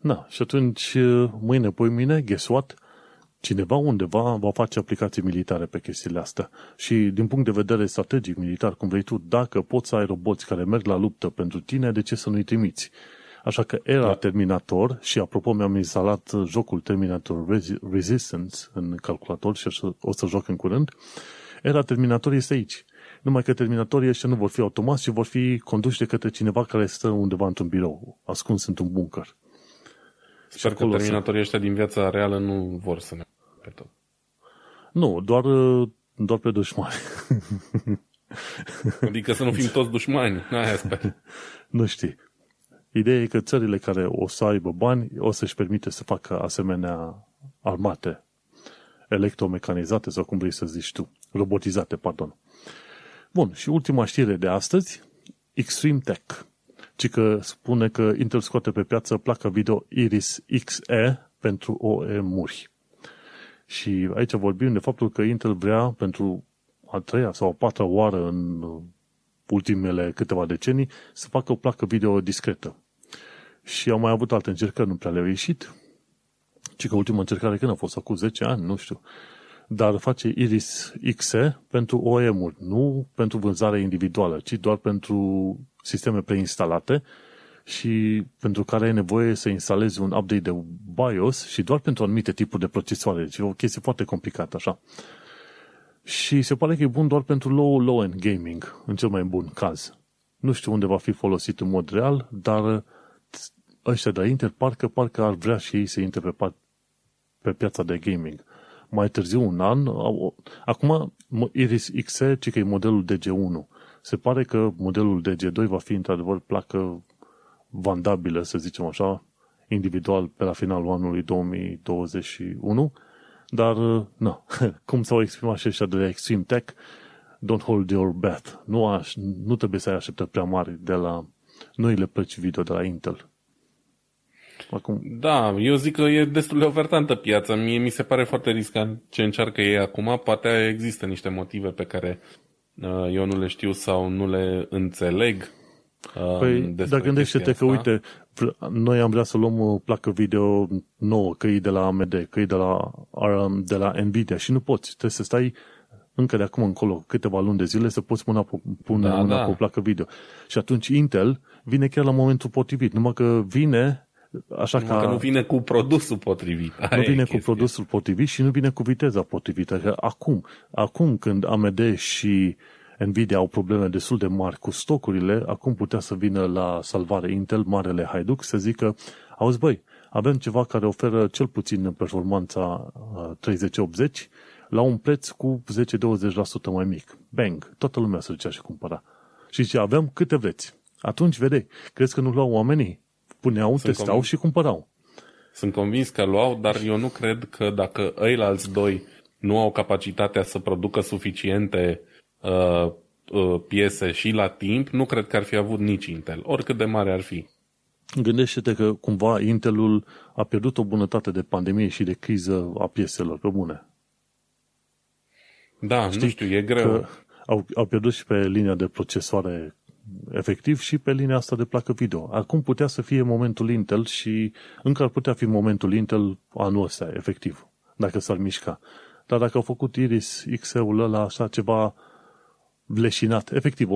Da, și atunci mâine, poimine, guess what? Cineva undeva va face aplicații militare pe chestiile astea. Și din punct de vedere strategic, militar, cum vrei tu, dacă poți să ai roboți care merg la luptă pentru tine, de ce să nu-i trimiți? Așa că era Terminator, și apropo mi-am instalat jocul Terminator Resistance în calculator și o să joc în curând, era Terminator este aici. Numai că terminatorii ăștia nu vor fi automați, ci vor fi conduși de către cineva care stă undeva într-un birou, ascuns într-un bunker. Sper că terminatorii ăștia din viața reală nu vor să ne... pe tot. Nu, doar pe dușmani. Adică să nu fim toți dușmani. Aia sper. Nu știi. Ideea e că țările care o să aibă bani o să-și permite să facă asemenea armate electromecanizate sau cum vrei să zici tu, robotizate, pardon. Bun, și ultima știre de astăzi, Extreme Tech. Ci că spune că Intel scoate pe piață placa video Iris Xe pentru OEM-uri. Și aici vorbim de faptul că Intel vrea pentru a treia sau a patra oară în ultimele câteva decenii să facă o placă video discretă. Și au mai avut alte încercări, nu prea le-au ieșit. Ci că ultima încercare când a fost acum 10 ani, nu știu. Dar face Iris Xe pentru OEM-uri, nu pentru vânzare individuală, ci doar pentru sisteme preinstalate și pentru care ai nevoie să instalezi un update de BIOS și doar pentru anumite tipuri de procesoare. Deci e o chestie foarte complicată, așa. Și se pare că e bun doar pentru low-end gaming, în cel mai bun caz. Nu știu unde va fi folosit în mod real, dar ăștia de Intel parcă ar vrea și ei să intre pe piața de gaming. Mai târziu, un an, acum Iris Xe, ci că e modelul DG1. Se pare că modelul DG2 va fi într-adevăr placă vandabilă, să zicem așa, individual pe la finalul anului 2021, dar, na, cum s-au exprimat și ăștia de Extreme Tech, don't hold your breath. Nu trebuie să ai așteptări prea mari de la noile plăci video de la Intel. Acum. Da, eu zic că e destul de ofertantă piața. Mie mi se pare foarte riscant ce încearcă ei acum. Poate există niște motive pe care eu nu le știu sau nu le înțeleg. Păi, dar gândește-te că, uite, noi am vrea să luăm o placă video nouă, că e de la AMD, că e de la NVIDIA și nu poți. Trebuie să stai încă de acum încolo câteva luni de zile să poți pune mâna pe o placă video. Și atunci Intel vine chiar la momentul potrivit, numai că vine... Așa că nu vine cu produsul potrivit. Produsul potrivit și nu vine cu viteza potrivită. Acum când AMD și Nvidia au probleme destul de mari cu stocurile, acum putea să vină la salvare Intel, marele haiduc, să zică: auzi băi, avem ceva care oferă cel puțin performanța 3080 la un preț cu 10-20% mai mic. Bang! Toată lumea se ducea și cumpăra. Și zice: avem câte vreți. Atunci, vede, crezi că nu luau oamenii? Puneau, testau și cumpărau. Sunt convins că luau, dar eu nu cred că dacă ăilalți doi nu au capacitatea să producă suficiente piese și la timp, nu cred că ar fi avut nici Intel, oricât de mare ar fi. Gândește-te că cumva Intelul a pierdut o bunătate de pandemie și de criză a pieselor, pe bune. Da, știi, nu știu, e greu. Au pierdut și pe linia de procesoare efectiv și pe linia asta de placă video. Acum putea să fie momentul Intel și încă ar putea fi momentul Intel anul ăsta, efectiv, dacă s-ar mișca. Dar dacă au făcut Iris Xe-ul ăla așa ceva leșinat. Efectiv,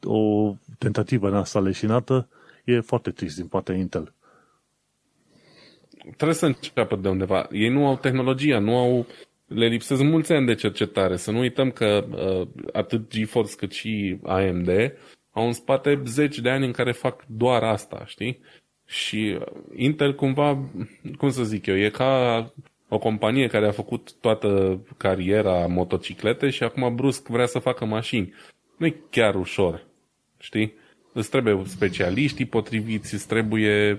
o tentativă în asta leșinată e foarte trist din partea Intel. Trebuie să înceapă de undeva. Ei nu au tehnologia, le lipsesc mulți ani de cercetare. Să nu uităm că atât GeForce cât și AMD au în spate 10 de ani în care fac doar asta, știi? Și Intel cumva, cum să zic eu, e ca o companie care a făcut toată cariera motociclete și acum brusc vrea să facă mașini. Nu-i chiar ușor, știi? Îți trebuie specialiștii potriviți, îți trebuie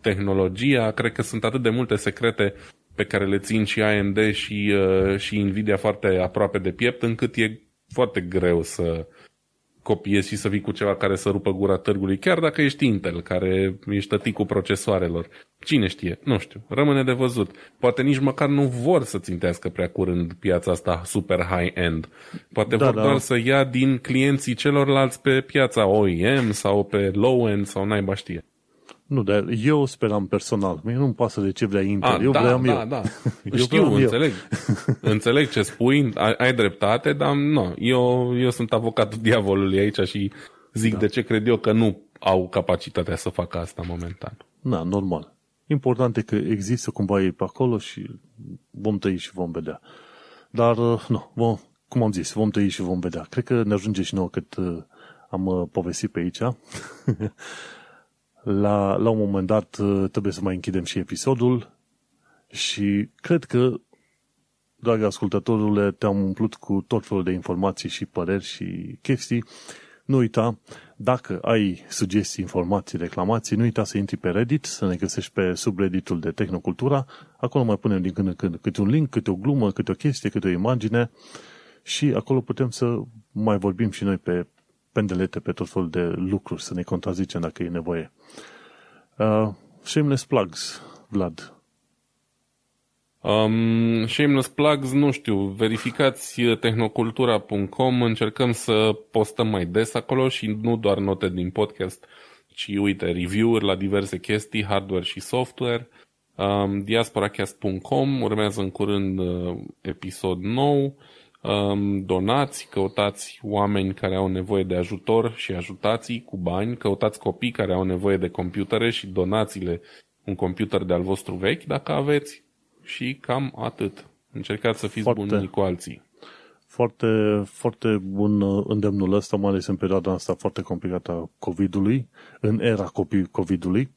tehnologia. Cred că sunt atât de multe secrete pe care le țin și AMD și Nvidia foarte aproape de piept, încât e foarte greu să copiezi și să vii cu ceva care să rupă gura târgului, chiar dacă ești Intel, care ești tăticul procesoarelor. Cine știe? Nu știu. Rămâne de văzut. Poate nici măcar nu vor să țintească prea curând piața asta super high-end. Poate doar să ia din clienții celorlalți pe piața OEM sau pe low-end sau naiba știe. Nu, dar eu speram personal. Mie nu-mi pasă de ce vrea Intel. Eu vreau. Știu, înțeleg. Înțeleg ce spui, ai dreptate, dar nu. Eu sunt avocatul diavolului aici și zic de ce cred eu că nu au capacitatea să facă asta momentan. Da, normal. Important e că există cumva ei pe acolo și vom tăi și vom vedea. Dar, nu, cum am zis, vom tăi și vom vedea. Cred că ne ajunge și nouă cât am povestit pe aici. La un moment dat trebuie să mai închidem și episodul și cred că, dragă ascultătorule, te-am umplut cu tot felul de informații și păreri și chestii. Nu uita, dacă ai sugestii, informații, reclamații, nu uita să intri pe Reddit, să ne găsești pe subredditul de Tehnocultura. Acolo mai punem din când în când câte un link, câte o glumă, câte o chestie, câte o imagine și acolo putem să mai vorbim și noi pe pendelete, pe tot felul de lucruri, să ne contrazicem dacă e nevoie. Shameless plugs, Vlad. Shameless plugs, nu știu, verificați tehnocultura.com, încercăm să postăm mai des acolo și nu doar note din podcast, ci uite, review-uri la diverse chestii, hardware și software. Diasporacast.com, urmează în curând episod nou. Donați, căutați oameni care au nevoie de ajutor și ajutați-i cu bani, căutați copii care au nevoie de computere și donați-le un computer de-al vostru vechi, dacă aveți, și cam atât. Încercați să fiți buni cu alții. Foarte, foarte bun îndemnul ăsta, mai ales în perioada asta foarte complicată a COVID-ului, în era COVID-ului.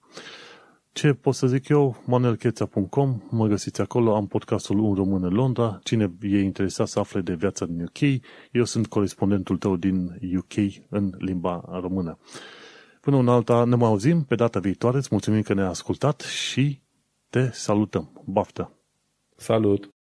Ce pot să zic eu? manuelcheța.com, mă găsiți acolo, am podcastul Un Român în Londra, cine e interesat să afle de viața din UK, eu sunt corespondentul tău din UK în limba română. Până una alta, ne mai auzim pe data viitoare, îți mulțumim că ne-ai ascultat și te salutăm. Baftă! Salut!